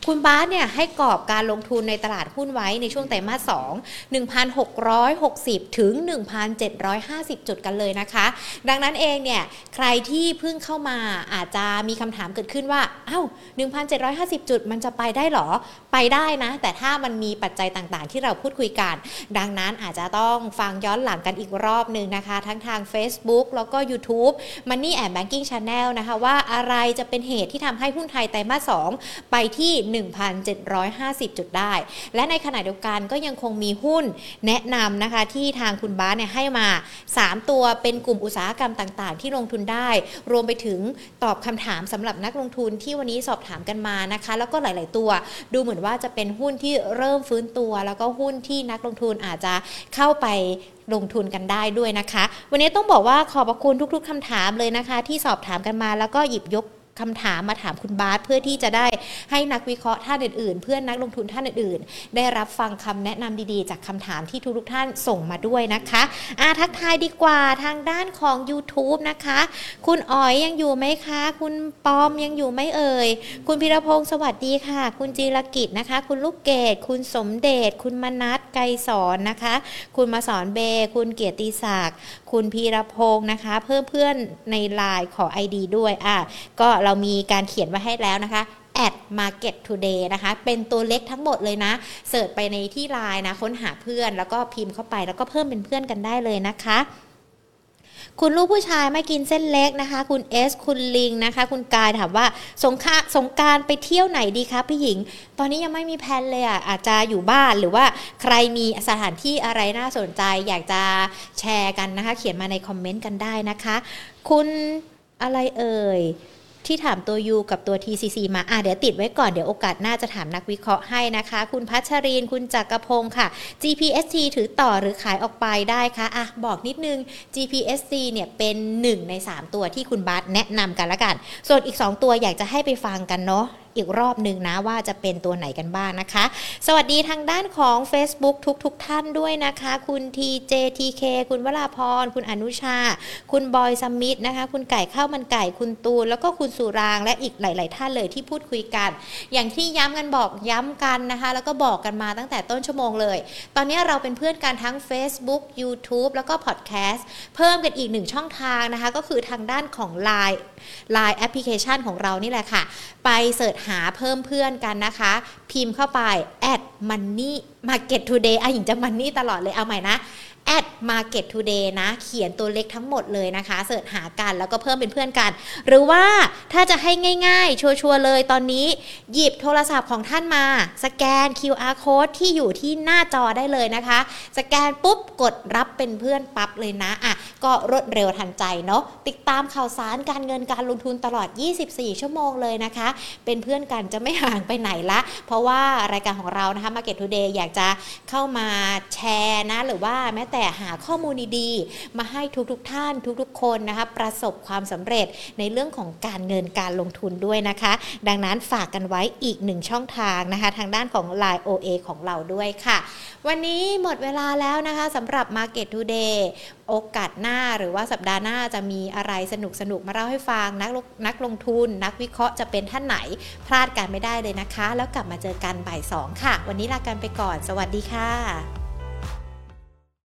คุณบาสเนี่ยให้กรอบการลงทุนในตลาดหุ้นไว้ในช่วงไตรมาสสอง หนึ่งพันหกร้อยหกสิบ ถึง หนึ่งพันเจ็ดร้อยห้าสิบ จุดกันเลยนะคะดังนั้นเองเนี่ยใครที่เพิ่งเข้ามาอาจจะมีคำถามเกิดขึ้นว่าอ้าว หนึ่งพันเจ็ดร้อยห้าสิบ จุดมันจะไปได้หรอไปได้นะแต่ถ้ามันมีปัจจัยต่างๆที่เราพูดคุยกันดังนั้นอาจจะต้องฟังย้อนหลังกันอีกรอบนึงนะคะทั้งทาง Facebook แล้วก็ YouTube Money and Banking Channel นะคะว่าอะไรจะเป็นเหตุที่ทำให้หุ้นไทยไตรมาสสองไปที่ หนึ่งพันเจ็ดร้อยห้าสิบ จุดได้และในขณะเดียวกันก็ยังคงมีหุ้นแนะนำนะคะที่ทางคุณบ้านเนี่ยให้มาสามตัวเป็นกลุ่มอุตสาหกรรมต่างๆที่ลงทุนได้รวมไปถึงตอบคำถามสำหรับนักลงทุนที่วันนี้สอบถามกันมานะคะแล้วก็หลายๆตัวดูเหมือนว่าจะเป็นหุ้นที่เริ่มฟื้นตัวแล้วก็หุ้นที่นักลงทุนอาจจะเข้าไปลงทุนกันได้ด้วยนะคะวันนี้ต้องบอกว่าขอบพระคุณทุกๆคำถามเลยนะคะที่สอบถามกันมาแล้วก็หยิบยกคำถามมาถามคุณบาสเพื่อที่จะได้ให้นักวิเคราะห์ท่านอื่นๆเพื่อนนักลงทุนท่านอื่นๆได้รับฟังคำแนะนำดีๆจากคำถามที่ทุกๆท่านส่งมาด้วยนะคะอ่ะทักทายดีกว่าทางด้านของ YouTube นะคะคุณอ๋อยยังอยู่ไหมคะคุณปอมยังอยู่ไหมเอ่ยคุณพีรพงษ์สวัสดีค่ะคุณจีรกิจนะคะคุณลูกเกดคุณสมเดชคุณมนัสไกรสอนนะคะคุณมาสอนเบคุณเกียรติศักดิ์คุณพีรพงษ์นะคะเพื่อนๆใน ไลน์ ขอ ไอ ดี ด้วยอ่ะก็เรามีการเขียนไว้ให้แล้วนะคะMarket Today นะคะเป็นตัวเล็กทั้งหมดเลยนะเสิร์ชไปในที่ ไลน์ นะค้นหาเพื่อนแล้วก็พิมพ์เข้าไปแล้วก็เพิ่มเป็นเพื่อนกันได้เลยนะคะคุณลูกผู้ชายไม่กินเส้นเล็กนะคะคุณเอสคุณลิงนะคะคุณกายถามว่าสงการสงการไปเที่ยวไหนดีคะพี่หญิงตอนนี้ยังไม่มีแพลนเลยอ่ะอาจจะอยู่บ้านหรือว่าใครมีสถานที่อะไรน่าสนใจอยากจะแชร์กันนะคะเขียนมาในคอมเมนต์กันได้นะคะคุณอะไรเอ่ยที่ถามตัว U กับตัว ที ซี ซี มาอ่ะเดี๋ยวติดไว้ก่อนเดี๋ยวโอกาสหน้าจะถามนักวิเคราะห์ให้นะคะคุณพัชรินคุณจักรพงษ์ค่ะ จี พี เอส ที ถือต่อหรือขายออกไปได้คะอ่ะบอกนิดนึง จี พี เอส ที เนี่ยเป็นหนึ่งในสามตัวที่คุณบาสแนะนำกันละกันส่วนอีกสองตัวอยากจะให้ไปฟังกันเนาะอีกรอบนึงนะว่าจะเป็นตัวไหนกันบ้างนะคะสวัสดีทางด้านของ Facebook ทุกๆ ท, ท่านด้วยนะคะคุณ ที เจ ที เค คุณวราพรคุณอนุชาคุณบอยสมิธนะคะคุณไก่ข้าวมันไก่คุณตูนแล้วก็คุณสุรางและอีกหลายๆท่านเลยที่พูดคุยกันอย่างที่ย้ำกันบอกย้ำกันนะคะแล้วก็บอกกันมาตั้งแต่ต้นชั่วโมงเลยตอนนี้เราเป็นเพื่อนกันทั้ง Facebook YouTube แล้วก็ Podcast เพิ่มกันอีกหนึ่งช่องทางนะคะก็คือทางด้านของ ไลน์ ไลน์ Application ของเรานี่แหละค่ะไปเสิร์ชหาเพิ่มเพื่อนกันนะคะพิมพ์เข้าไป แอท Money Market Today อ่ะหญิงจะ Money ตลอดเลยเอาใหม่นะMarket Today นะเขียนตัวเล็กทั้งหมดเลยนะคะเสิร์ชหากันแล้วก็เพิ่มเป็นเพื่อนกันหรือว่าถ้าจะให้ง่ายๆชัวร์ๆเลยตอนนี้หยิบโทรศัพท์ของท่านมาสแกน คิว อาร์ Code ที่อยู่ที่หน้าจอได้เลยนะคะสแกนปุ๊บกดรับเป็นเพื่อนปั๊บเลยนะอ่ะก็รวดเร็วทันใจเนาะติดตามข่าวสารการเงินการลงทุนตลอดยี่สิบสี่ชั่วโมงเลยนะคะเป็นเพื่อนกันจะไม่ห่างไปไหนละเพราะว่ารายการของเรานะคะ Market Today อยากจะเข้ามาแชร์นะหรือว่าแม้แต่หาข้อมูลดีๆมาให้ทุกๆท่านทุกๆคนนะคะประสบความสำเร็จในเรื่องของการเงินการลงทุนด้วยนะคะดังนั้นฝากกันไว้อีกหนึ่งช่องทางนะคะทางด้านของ ไลน์ โอ เอ ของเราด้วยค่ะวันนี้หมดเวลาแล้วนะคะสำหรับ Market Today โอกาสหน้าหรือว่าสัปดาห์หน้าจะมีอะไรสนุกๆมาเล่าให้ฟังนักนักลงทุนนักวิเคราะห์จะเป็นท่านไหนพลาดกันไม่ได้เลยนะคะแล้วกลับมาเจอกันบ่ายสองค่ะวันนี้ลากันไปก่อนสวัสดีค่ะ